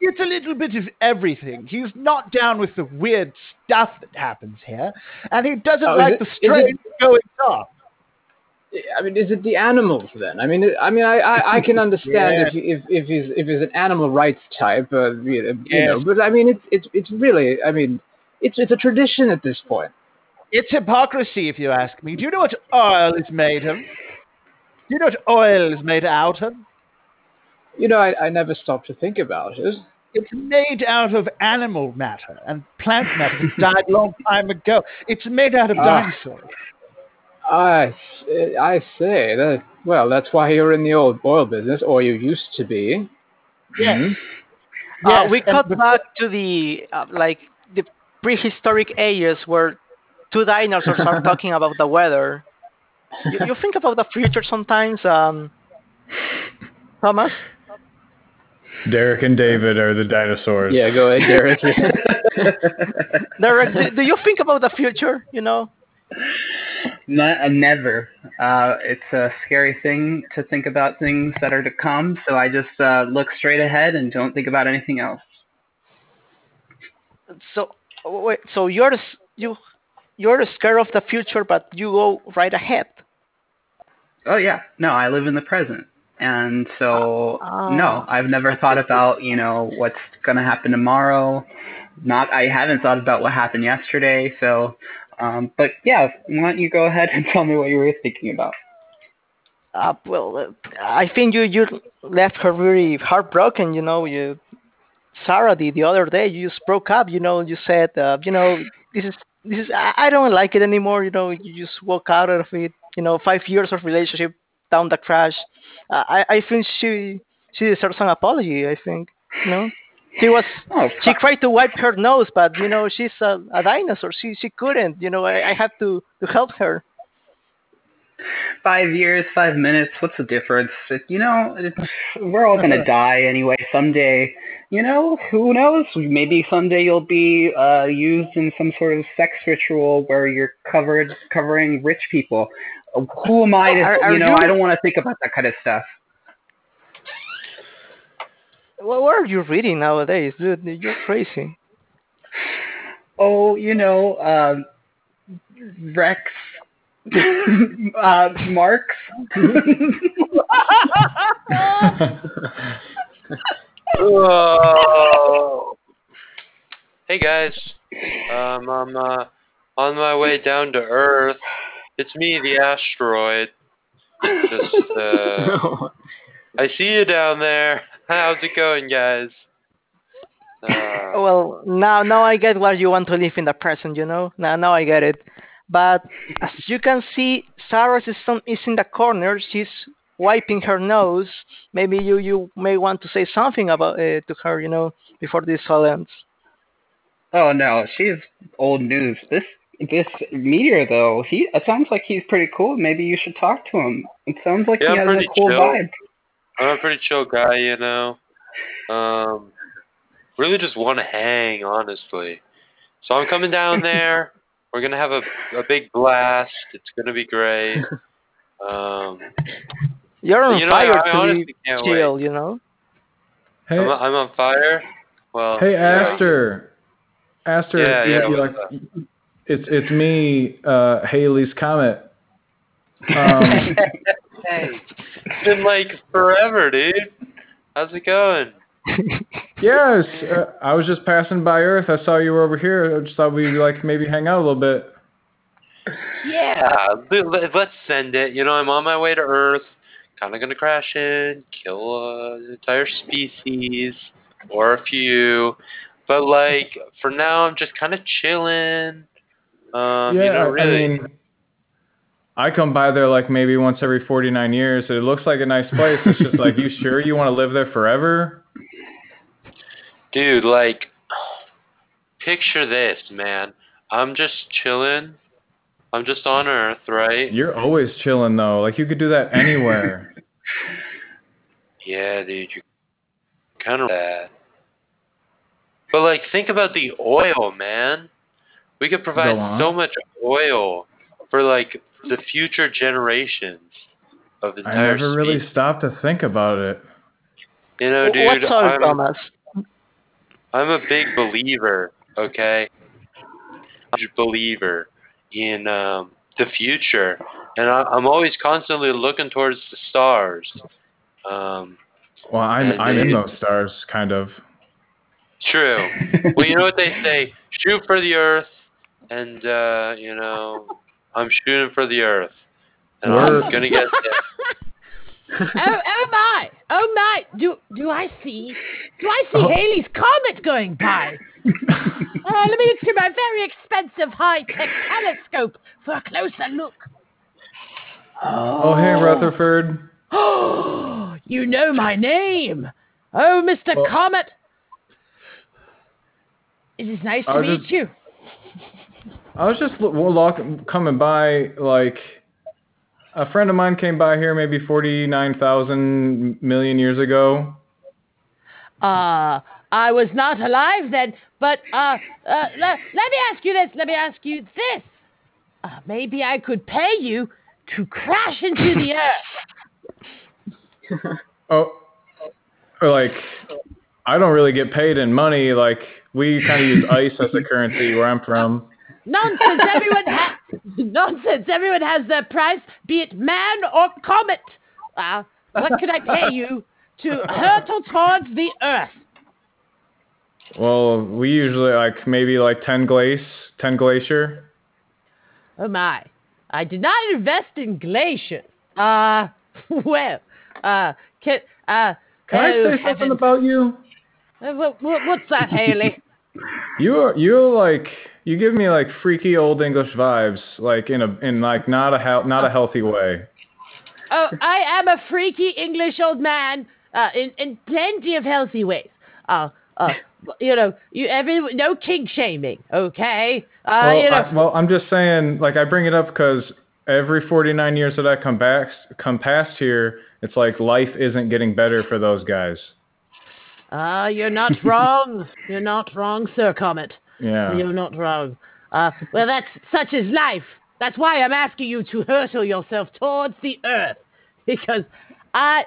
It's a little bit of everything. He's not down with the weird stuff that happens here, and he doesn't like the strange going on. I mean, is it the animals then? I can understand yeah. if he's an animal rights type, you know. But I mean, it's really, I mean, it's a tradition at this point. It's hypocrisy, if you ask me. Do you know what oil is made of? Do you know what oil is made out of? You know, I never stopped to think about it. It's made out of animal matter and plant matter that died a long time ago. It's made out of dinosaurs. I say that. Well, that's why you're in the old oil business, or you used to be. Yes. Mm-hmm. Yes, we cut back to the the prehistoric ages where two dinosaurs are talking about the weather. You think about the future sometimes, Thomas. Derek and David are the dinosaurs. Yeah, go ahead, Derek. Derek, do you think about the future, you know? Never. It's a scary thing to think about things that are to come, so I just look straight ahead and don't think about anything else. So you're scared of the future, but you go right ahead. Oh, yeah. No, I live in the present. And so, no, I've never thought about, you know, what's going to happen tomorrow. I haven't thought about what happened yesterday. So, but yeah, why don't you go ahead and tell me what you were thinking about? Well, I think you left her really heartbroken, you know. Sarah, the other day, you just broke up, you know. You said, you know, this is I don't like it anymore, you know. You just walk out of it, you know, 5 years of relationship down the trash. I think she deserves an apology. I think, you know, she tried to wipe her nose, but you know, she's a dinosaur. She couldn't. You know, I had to help her. 5 years, 5 minutes. What's the difference? You know, we're all gonna die anyway someday. You know, who knows? Maybe someday you'll be used in some sort of sex ritual where you're covering rich people. Who am I to, you know, I don't want to think about that kind of stuff. Well, what are you reading nowadays, dude? You're crazy. Oh, you know, Rex, Marx. Whoa. Hey, guys. I'm on my way down to Earth. It's me, the asteroid. Just, I see you down there. How's it going, guys? Well, now I get why you want to live in the present, you know? Now I get it. But as you can see, Sarah is in the corner. She's wiping her nose. Maybe you may want to say something about to her, you know, before this all ends. Oh, no. She's old news. This meteor, though, it sounds like he's pretty cool. Maybe you should talk to him. It sounds like he has a cool vibe. I'm a pretty chill guy, you know. Really just want to hang, honestly. So I'm coming down there. We're gonna have a big blast. It's gonna be great. You're on fire to be chill, you know. Hey, I'm on fire. Well, hey, Aster. Yeah. Aster, it's me, Haley's Comet. It's been like forever, dude. How's it going? Yes, I was just passing by Earth. I saw you were over here. I just thought we'd like maybe hang out a little bit. Yeah, let's send it. You know, I'm on my way to Earth. Kind of gonna crash in, kill an entire species or a few. But like for now, I'm just kind of chilling. You know, really. I mean, I come by there like maybe once every 49 years. It looks like a nice place. It's just like, you sure you want to live there forever? Dude, like, picture this, man. I'm just chilling. I'm just on Earth, right? You're always chilling, though. Like, you could do that anywhere. Yeah, dude. You're kind of bad. But, like, think about the oil, man. We could provide so much oil for, like, the future generations of the entire species. I never really stopped to think about it. You know, dude, what's our promise? I'm a big believer, okay? I'm a believer in the future. And I'm always constantly looking towards the stars. Well, I'm in those stars, kind of. True. Well, you know what they say? Shoot for the Earth and, you know... I'm shooting for the Earth, and I'm gonna get there. Oh my! Do I see Haley's Comet going by? Let me look through my very expensive high-tech telescope for a closer look. Oh hey, Rutherford. Oh, you know my name. Oh, Mr. Comet. It is nice to meet you. I was just coming by, like, a friend of mine came by here maybe 49,000 million years ago. I was not alive then, but let me ask you this. Maybe I could pay you to crash into the Earth. Oh, like, I don't really get paid in money. Like, we kind of use ice as a currency where I'm from. Nonsense! Everyone has their price, be it man or comet. What could I pay you to hurtle towards the Earth? Well, we usually like maybe like 10 glacier. Oh my! I did not invest in glacier. Can I say something about you? What's that, Haley? You're like, you give me like freaky old English vibes, like in like not a healthy way. Oh, I am a freaky English old man in plenty of healthy ways. You know, no kink shaming, okay? I'm just saying, like, I bring it up because every 49 years that I come past here, it's like life isn't getting better for those guys. You're not wrong. You're not wrong, Sir Comet. Yeah. You're not wrong. Well, that's such is life. That's why I'm asking you to hurtle yourself towards the Earth, because I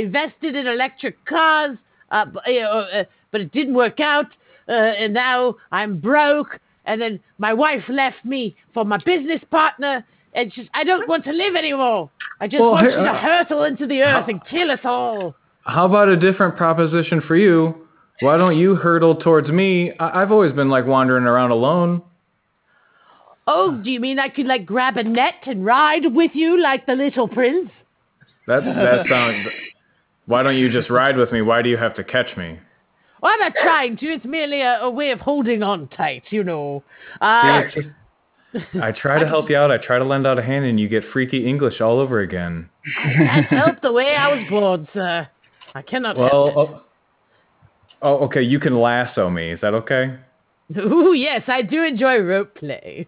invested in electric cars, but it didn't work out, and now I'm broke. And then my wife left me for my business partner, and I don't want to live anymore. I just want you to hurtle into the Earth and kill us all. How about a different proposition for you? Why don't you hurtle towards me? I've always been like wandering around alone. Oh, do you mean I could like grab a net and ride with you like the little prince? That sounds... Why don't you just ride with me? Why do you have to catch me? Well, I'm not trying to. It's merely a way of holding on tight, you know. See, I try to help you out. I try to lend out a hand and you get freaky English all over again. I can't help the way I was born, sir. I cannot help it. Oh, okay. You can lasso me. Is that okay? Ooh, yes. I do enjoy rope play.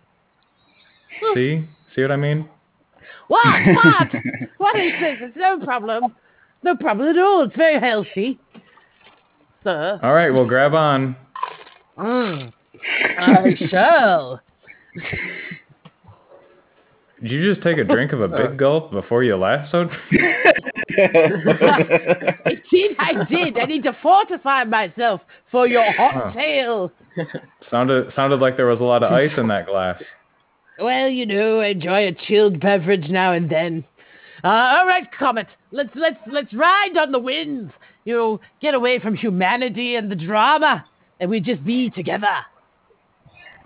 See? See what I mean? What? What is this? It's no problem. No problem at all. It's very healthy, sir. All right. Well, grab on. I shall. Did you just take a drink of a big gulp before you laugh, son? Indeed, I did. I need to fortify myself for your hot tale. Sounded like there was a lot of ice in that glass. Well, you know, enjoy a chilled beverage now and then. All right, Comet, let's ride on the winds. You know, get away from humanity and the drama, and we just be together.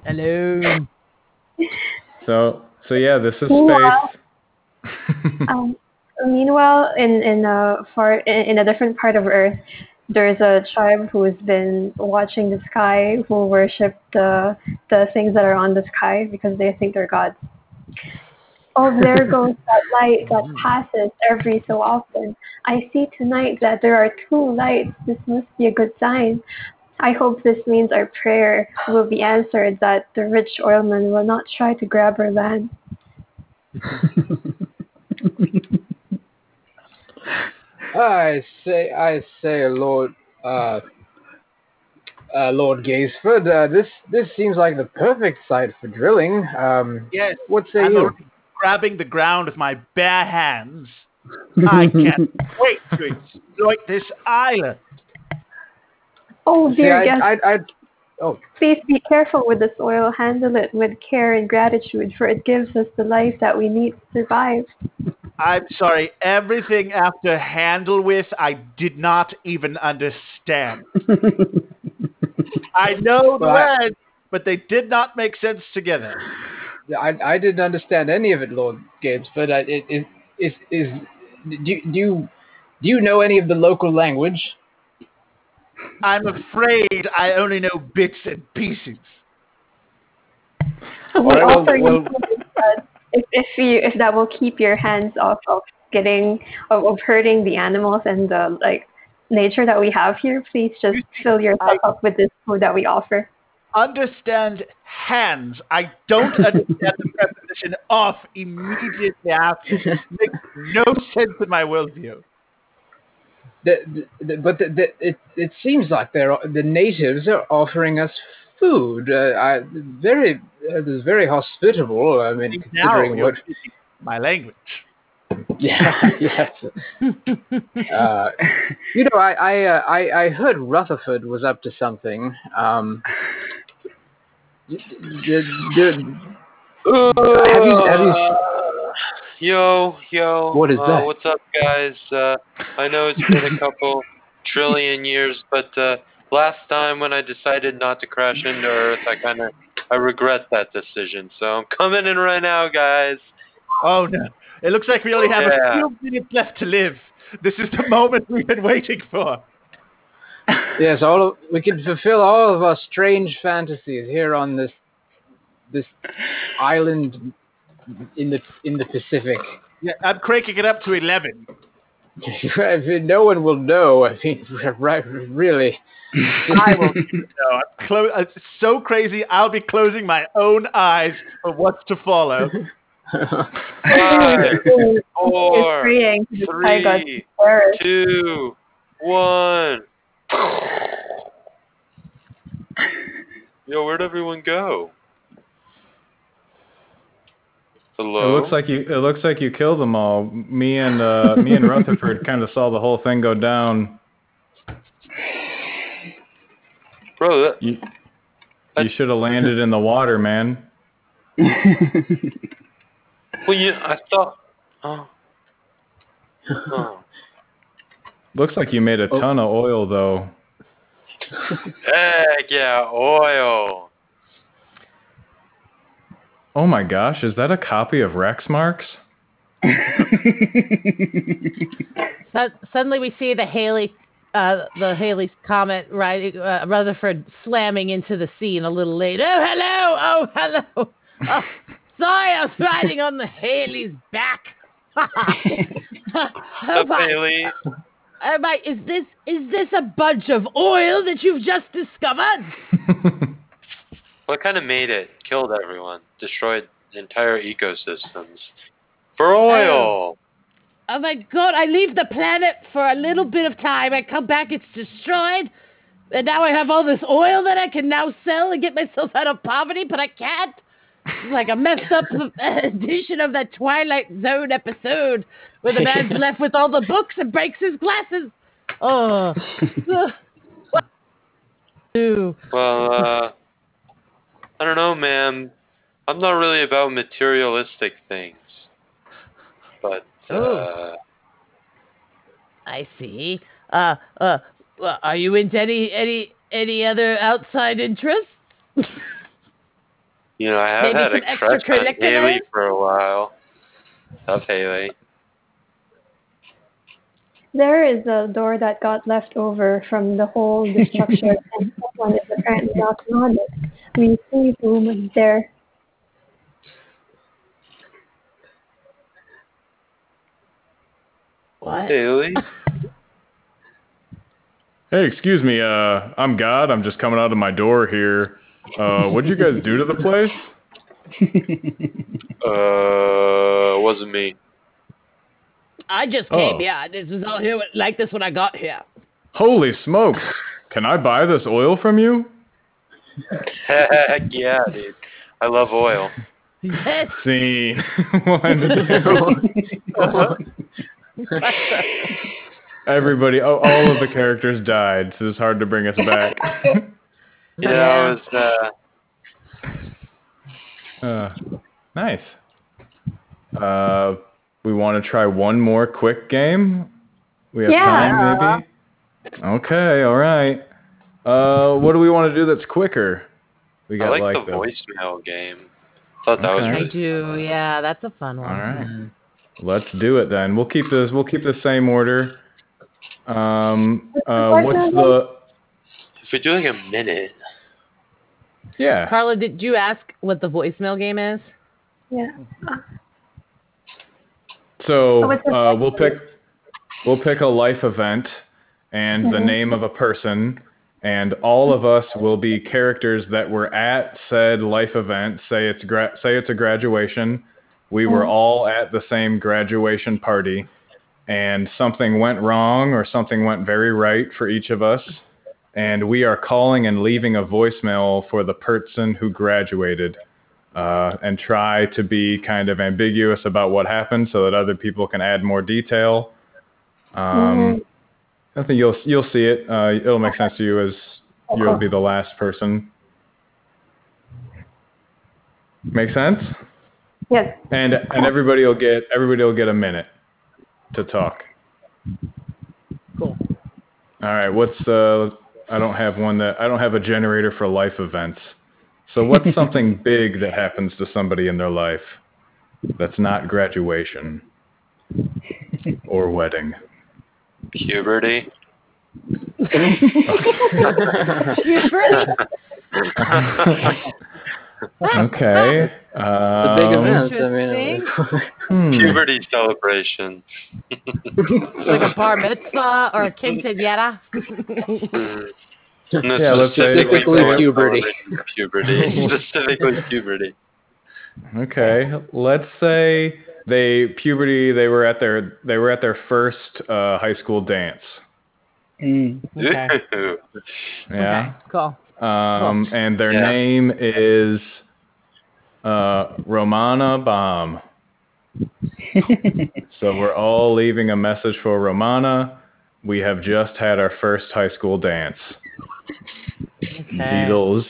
Hello. So yeah, this is space. Meanwhile, in a different part of Earth, there's a tribe who's been watching the sky, who worship the things that are on the sky because they think they're gods. Oh, there goes that light that passes every so often. I see tonight that there are two lights. This must be a good sign. I hope this means our prayer will be answered, that the rich oilman will not try to grab our land. I say, Lord Gaisford, this seems like the perfect site for drilling. Yes. What say you? Grabbing the ground with my bare hands. I can't wait to exploit this island. Oh, dear guest. Please be careful with this oil. Handle it with care and gratitude, for it gives us the life that we need to survive. I'm sorry. Everything after handle with, I did not even understand. I know the words, but they did not make sense together. I didn't understand any of it, Lord Gibbs, but do you know any of the local language? I'm afraid I only know bits and pieces. If that will keep your hands off of hurting the animals and the nature that we have here, please just fill yourself up with this food that we offer. Understand hands. I don't understand the preposition off immediately after. It makes no sense in my worldview. It seems like the natives are offering us food. It's very hospitable. I mean, considering what my language. Yeah. Yes. I heard Rutherford was up to something. Yo. What is that? What's up, guys? I know it's been a couple trillion years, but last time when I decided not to crash into Earth, I regret that decision. So I'm coming in right now, guys. Oh no! It looks like we only have a few minutes left to live. This is the moment we've been waiting for. Yes, we can fulfill all of our strange fantasies here on this island in the Pacific. Yeah, I'm cranking it up to 11. No one will know. I mean, right? Really? I will know. It's so crazy. I'll be closing my own eyes for what's to follow. 5, 4, 3, 2, 1. Yo, where'd everyone go? Hello? It looks like you killed them all. Me and Rutherford kind of saw the whole thing go down. Bro, you should have landed in the water, man. Well, I thought... Oh. Looks like you made a ton of oil, though. Heck yeah, oil. Oh my gosh, is that a copy of Rex Marks? Suddenly we see the Haley's Comet riding, Rutherford slamming into the sea and a little late. Oh, hello! Oh, hello! Oh. Sorry, I was riding on the Haley's back. Haley. Is this a bunch of oil that you've just discovered? What kind of made it? Killed everyone. Destroyed entire ecosystems. For oil! Oh my god, I leave the planet for a little bit of time. I come back, it's destroyed. And now I have all this oil that I can now sell and get myself out of poverty, but I can't. It's like a messed up edition of that Twilight Zone episode where the man's left with all the books and breaks his glasses. Oh. Well, I don't know, man. I'm not really about materialistic things. But, I see. Are you into any other outside interests? You know, I have maybe had some a crush on Haley for a while. Love Haley. There is a door that got left over from the whole structure, and someone is apparently not on it. We see the woman there. What? Haley? Hey, excuse me. I'm God. I'm just coming out of my door here. What did you guys do to the place? Wasn't me. I just came. Yeah, this was all here like this when I got here. Holy smokes! Can I buy this oil from you? Heck yeah, dude. I love oil. Yes. Scene. Everybody, all of the characters died, so it's hard to bring us back. Yeah, it was. Nice. We want to try one more quick game. We have time, maybe. Okay, all right. What do we want to do that's quicker? We got like the voicemail game. Thought that was. Really fun. Yeah, that's a fun one. All right, let's do it then. We'll keep this. We'll keep the same order. What's the? If we're doing a minute. Yeah. Carla, did you ask what the voicemail game is? Yeah. So we'll pick a life event and the name of a person, and all of us will be characters that were at said life event. Say it's a graduation. We were all at the same graduation party, and something went wrong or something went very right for each of us, and we are calling and leaving a voicemail for the person who graduated. And try to be kind of ambiguous about what happened so that other people can add more detail. I think you'll see it. It'll make sense to you as you'll be the last person. Make sense? Yes. And everybody will get a minute to talk. Cool. All right. What's I don't have a generator for life events. So what's something big that happens to somebody in their life that's not graduation or wedding? Puberty. Puberty. Okay. The big event. Puberty celebration. Like a bar mitzvah or a quinceañera. No, yeah, specifically puberty. Specifically puberty. Okay, let's say they were at their first high school dance. Okay. Yeah. Okay, cool. And their name is Romana Baum. So we're all leaving a message for Romana. We have just had our first high school dance. Okay. Beatles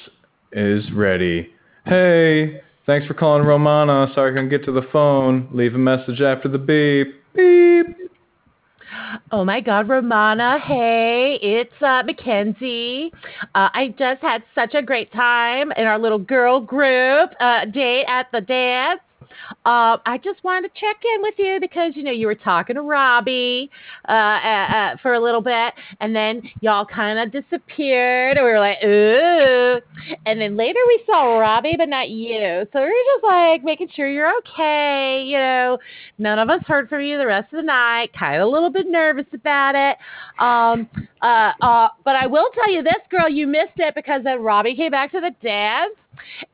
is ready. Hey, thanks for calling Romana. Sorry I couldn't get to the phone. Leave a message after the beep. Beep. Oh my God, Romana. Hey, it's Mackenzie. I just had such a great time in our little girl group date at the dance. I just wanted to check in with you because, you were talking to Robbie for a little bit, and then y'all kind of disappeared, and we were like, ooh. And then later we saw Robbie, but not you. So we were just like making sure you're okay. None of us heard from you the rest of the night. Kind of a little bit nervous about it. But I will tell you this, girl, you missed it because then Robbie came back to the dance,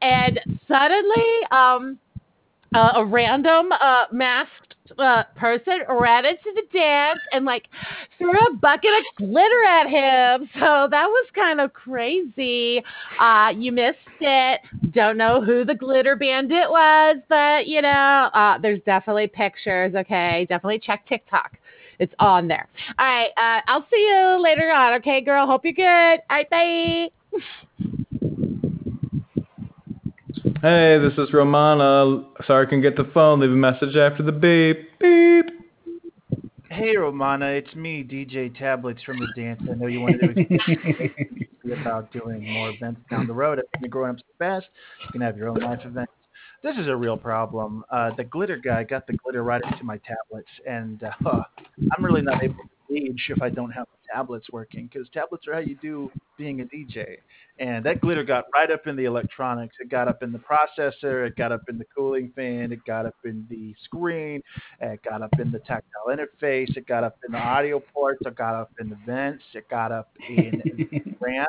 and suddenly, a random masked person ran into the dance and threw a bucket of glitter at him. So that was kind of crazy. You missed it, Don't know who the glitter bandit was, but you know, there's definitely pictures. Okay, definitely check TikTok. It's on there. All right, I'll see you later on. Okay, girl, hope you're good. All right, bye. Hey, this is Romana. Sorry I couldn't get the phone. Leave a message after the beep. Beep. Hey, Romana, it's me, DJ Tablets from the dance. I know you wanted to about doing more events down the road. I've been growing up so fast. You can have your own life events. This is a real problem. The glitter guy got the glitter right into my tablets, and I'm really not able to DJ if I don't have the tablets working, because tablets are how you do being a DJ. And that glitter got right up in the electronics. It got up in the processor. It got up in the cooling fan. It got up in the screen. It got up in the tactile interface. It got up in the audio ports. It got up in the vents. It got up in RAM.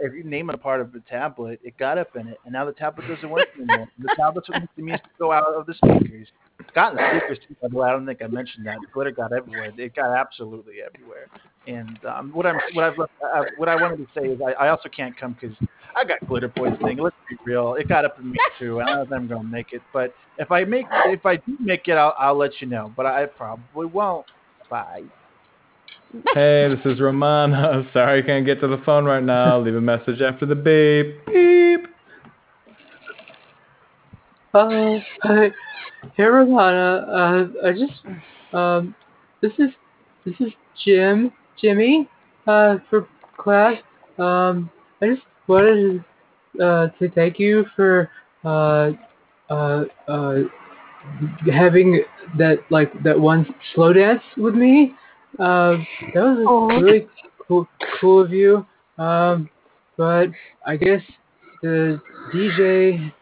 If you name it a part of the tablet, it got up in it. And now the tablet doesn't work anymore. The tablet's what makes the music go out of the speakers. It's gotten the speakers too, by the way. I don't think I mentioned that. The glitter got everywhere. It got absolutely everywhere. And what I wanted to say is I also can't come because I got glitter poisoning. Let's be real, it got up in me too. I don't know if I'm gonna make it, but if I do make it, I'll let you know. But I probably won't. Bye. Hey, this is Romana. Sorry, I can't get to the phone right now. Leave a message after the beep. Beep. Hey, Romana. This is Jimmy, for class. I just wanted to thank you for having that one slow dance with me. That was really cool of you. But I guess the DJ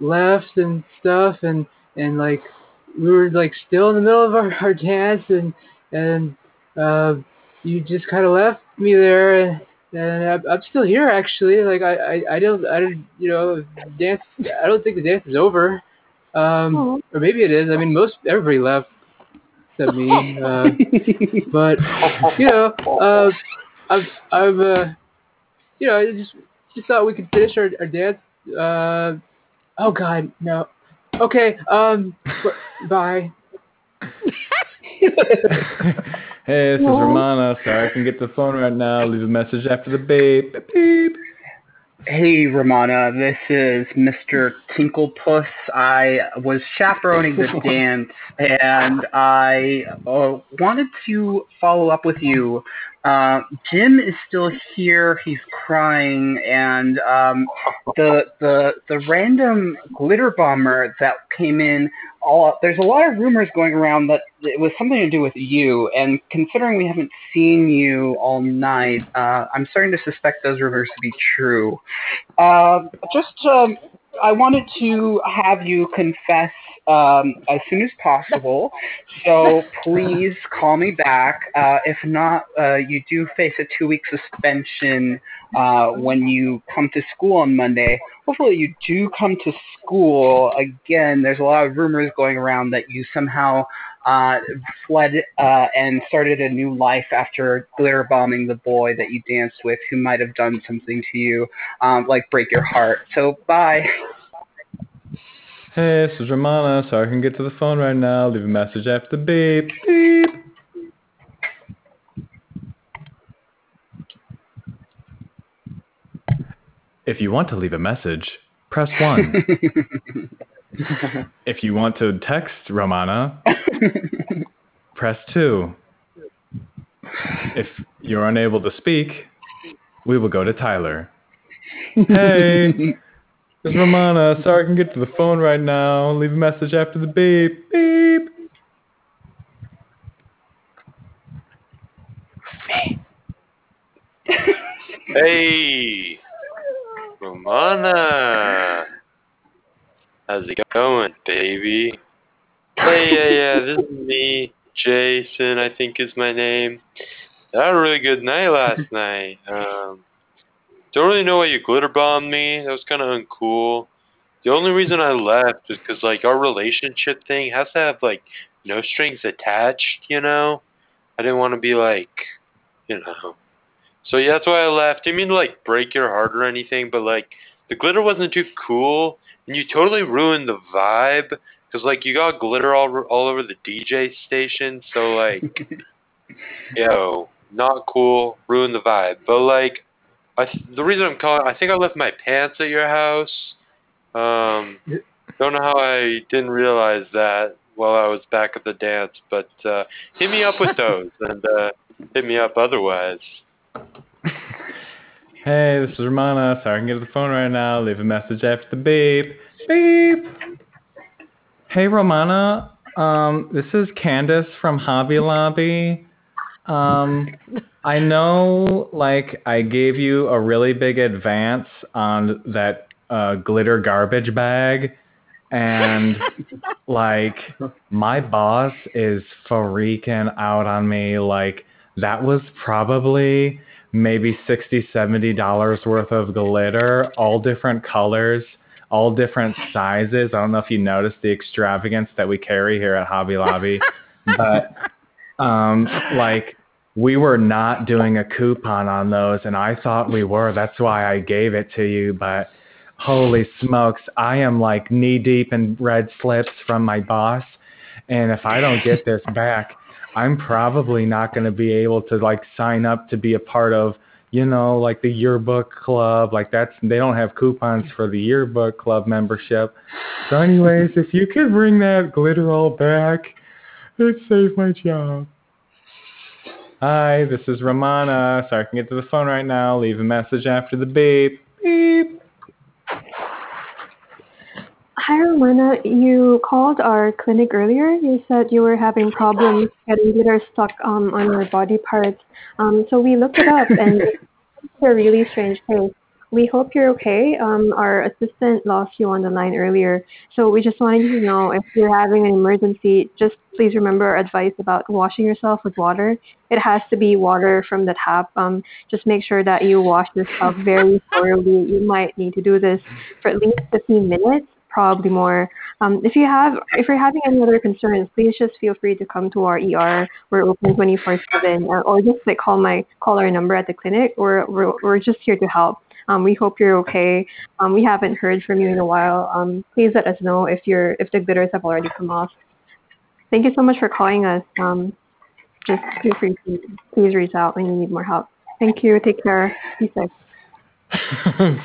left and stuff, and we were still in the middle of our dance, and. You just kind of left me there, and I'm still here actually. I don't think the dance is over, or maybe it is. I mean, everybody left except me. But I just thought we could finish our dance. Oh God, no. Okay, bye. Hey, this is Romana. Sorry, I can get the phone right now. Leave a message after the beep. Beep. Hey, Romana. This is Mr. Tinklepuss. I was chaperoning the dance, and I wanted to follow up with you. Jim is still here. He's crying, and the random glitter bomber that came in. There's a lot of rumors going around that it was something to do with you. And considering we haven't seen you all night, I'm starting to suspect those rumors to be true. I wanted to have you confess as soon as possible. So please call me back. If not, you do face a 2-week suspension when you come to school on Monday. Hopefully you do come to school. Again, there's a lot of rumors going around that you somehow fled and started a new life after glitter bombing the boy that you danced with, who might have done something to you, break your heart. So bye. Hey, this is Romana. Sorry I can get to the phone right now. Leave a message after the beep. Beep. If you want to leave a message, press 1. If you want to text Romana, press 2. If you're unable to speak, we will go to Tyler. Hey, it's Romana. Sorry I can get to the phone right now. Leave a message after the beep. Beep. Hey. Romana, how's it going, baby? Hey, yeah, this is me, Jason, I think is my name. I had a really good night last night. Don't really know why you glitter bombed me. That was kind of uncool. The only reason I left is because, our relationship thing has to have, no strings attached, I didn't want to be, So yeah, that's why I left. I didn't mean to break your heart or anything, but The glitter wasn't too cool, and you totally ruined the vibe, because, like, you got glitter all over the DJ station, so, like, yo, not cool, ruined the vibe. But, like, the reason I'm calling, I think I left my pants at your house. Don't know how I didn't realize that while I was back at the dance, but hit me up with those, and hit me up otherwise. Hey, this is Romana. Sorry I can get to the phone right now. Leave a message after the beep. Beep. Hey, Romana. This is Candace from Hobby Lobby. I know, like, I gave you a really big advance on that glitter garbage bag, and, like, my boss is freaking out on me. Like, that was probably maybe $60, $70 worth of glitter, all different colors, all different sizes. I don't know if you noticed the extravagance that we carry here at Hobby Lobby, but, like, we were not doing a coupon on those, and I thought we were. That's why I gave it to you, but holy smokes, I am, like, knee-deep in red slips from my boss, and if I don't get this back, I'm probably not going to be able to, like, sign up to be a part of, you know, like, the yearbook club. Like, that's, they don't have coupons for the yearbook club membership. So anyways, if you could bring that glitter all back, it saved my job. Hi, this is Romana. Sorry I can get to the phone right now. Leave a message after the beep. Beep. Hi, Romana. You called our clinic earlier. You said you were having problems getting glitter stuck on your body parts. So we looked it up, and it's a really strange case. We hope you're okay. Our assistant lost you on the line earlier. So we just wanted you to know, if you're having an emergency, just please remember our advice about washing yourself with water. It has to be water from the tap. Just make sure that you wash yourself very thoroughly. You might need to do this for at least 15 minutes, probably more. If you're having any other concerns, please just feel free to come to our ER. We're open 24/7, or just, like, call our number at the clinic. We're just here to help. We hope you're okay. We haven't heard from you in a while. Please let us know if the glitters have already come off. Thank you so much for calling us. Just feel free to please reach out when you need more help. Thank you. Take care. Be safe.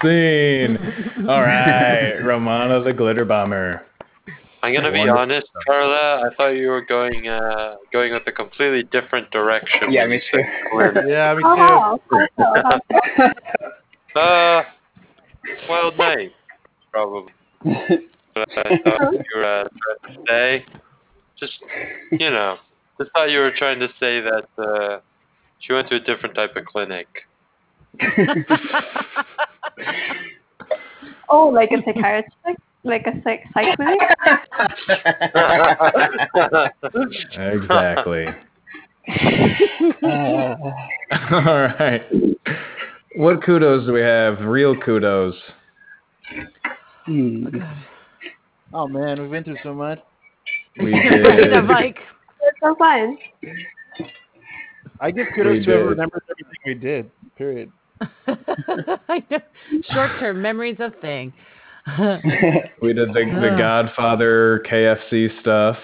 Scene. All right, Romana the glitter bomber. I'm gonna be honest, Carla. I thought you were going with a completely different direction. Yeah, me too. Yeah, me too. Wild night, probably. But I thought you were trying to say, just thought you were trying to say that she went to a different type of clinic. Oh, like a psychiatrist? Like a psych clinic? Exactly. All right. What kudos do we have? Real kudos. Oh, man, we've been through so much. We did. It's so fun. I give kudos to whoever remembers everything we did, period. I know. Short-term memory's a thing. We did the Godfather KFC stuff.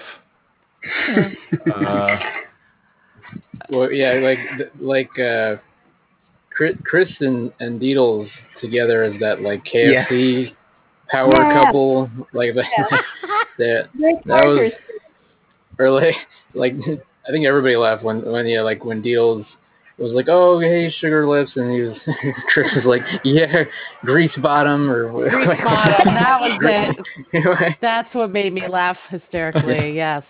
Well, yeah, like Chris and Deedles together as that, like, KFC power couple. Like that was, or like I think everybody laughed when Deedles was like, "Oh, hey, sugar lips," and Chris was like, "Yeah, grease bottom," or whatever. Grease bottom. That was it. Anyway. That's what made me laugh hysterically. Yes,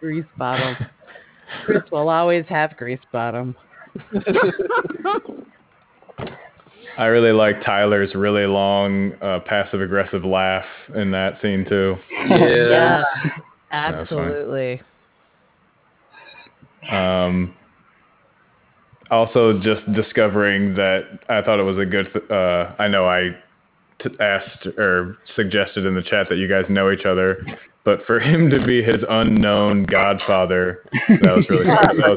grease bottom. Chris will always have grease bottom. I really like Tyler's really long passive aggressive laugh in that scene too. Yeah, absolutely. Also just discovering that I thought it was a good, I know I asked or suggested in the chat that you guys know each other, but for him to be his unknown godfather, that was really fun to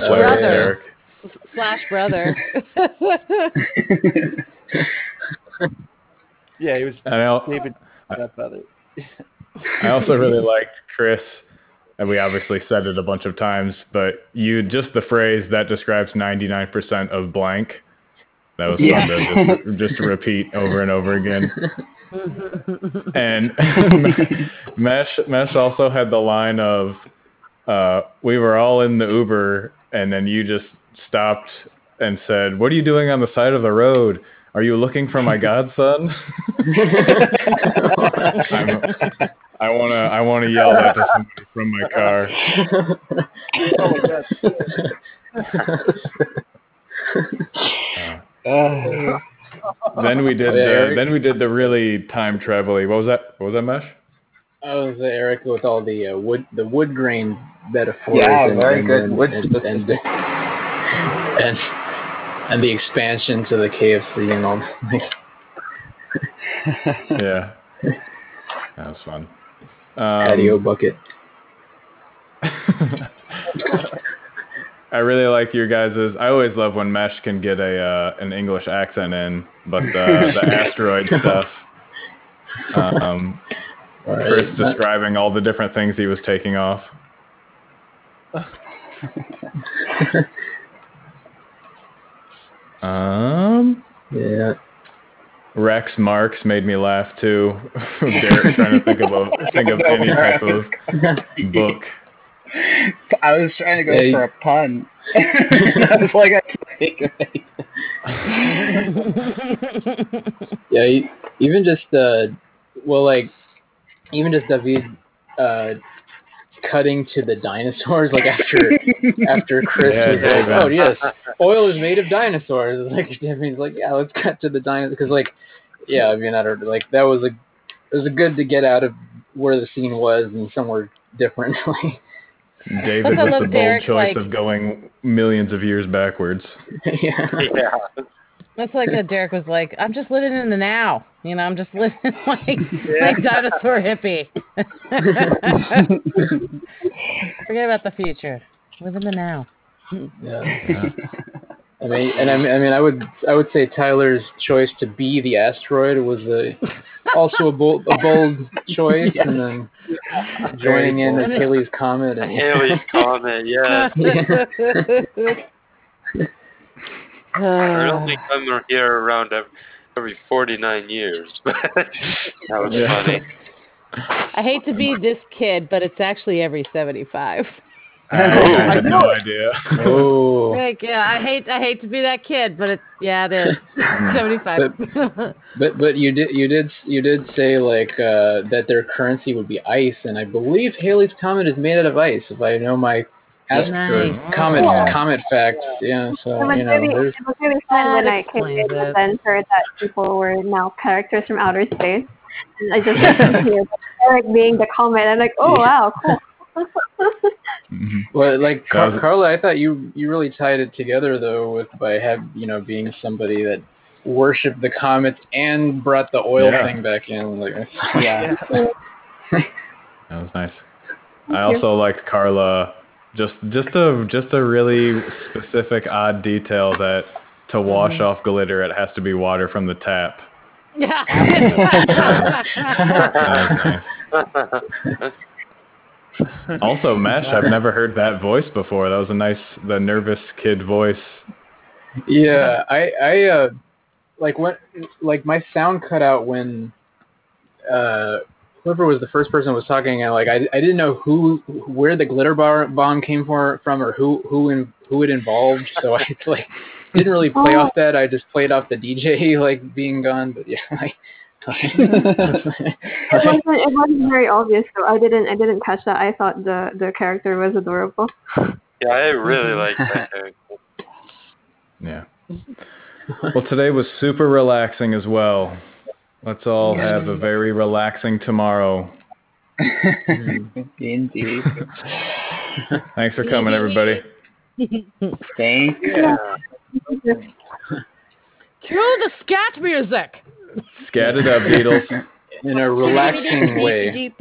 play with Eric. slash brother. Yeah, he was David's stepbrother. I also really liked Chris, and we obviously said it a bunch of times, but you just the phrase that describes 99% of blank. That was fun to just repeat over and over again. And Mesh also had the line of, we were all in the Uber, and then you just stopped and said, "What are you doing on the side of the road? Are you looking for my godson?" I wanna yell that to somebody from my car. Then we did the really time travel-y. What was that? What was that, Mesh? I was Eric with all the wood grain metaphors. Yeah, and the expansion to the KFC and all that. Yeah. That was fun. Patio bucket. I really like your guys's. I always love when Mesh can get an English accent in, but the asteroid stuff. Chris describing all the different things he was taking off. Yeah. Rex Marks made me laugh too. Derek trying to think of any type of book. I was trying to go for a pun. I was like, I can't think of it. Yeah, even just David cutting to the dinosaurs, like after Chris was David. Like, "Oh yes, oil is made of dinosaurs." It's like David's like, "Yeah, let's cut to the dinosaurs," because that was it was good to get out of where the scene was and somewhere different. David was the bold Derek's choice of going millions of years backwards. Yeah. That's like that Derek was like, "I'm just living in the now. You know, I'm just living like dinosaur hippie. Forget about the future. Live in the now." Yeah. I would say Tyler's choice to be the asteroid was also a bold choice, and then joining in Achilles' Comet. Achilles' Comet, yes. I only come here around every 49 years. That was funny. I hate to be this kid, but it's actually every 75. I had no idea. Oh. Like, yeah, I hate to be that kid, but it is 75. But you did say that their currency would be ice, and I believe Halley's Comet is made out of ice. If I know my comet facts, yeah. So it was really fun when I came in and then heard that people were now characters from outer space, and I just heard Eric being the comet, and I'm like, oh wow, cool. Mm-hmm. Well, Carla, I thought you really tied it together though by being somebody that worshipped the comets and brought the oil thing back in. That was nice. Thank you. Also liked Carla. Just a really specific odd detail that to wash off glitter, it has to be water from the tap. Yeah. That was nice. Also, Mesh, I've never heard that voice before. That was the nervous kid voice. Yeah, I my sound cut out when whoever was the first person was talking, and I didn't know where the glitter bomb came from or who it involved. So I didn't really play off that. I just played off the DJ being gone. But yeah. It wasn't very obvious, so I didn't catch that. I thought the character was adorable. Yeah, I really liked that character. Yeah. Well, today was super relaxing as well. Let's all have a very relaxing tomorrow. Indeed. Thanks for coming, everybody. Thanks. Yeah. Cue the scat music. Scat it up, Beatles. in a relaxing way.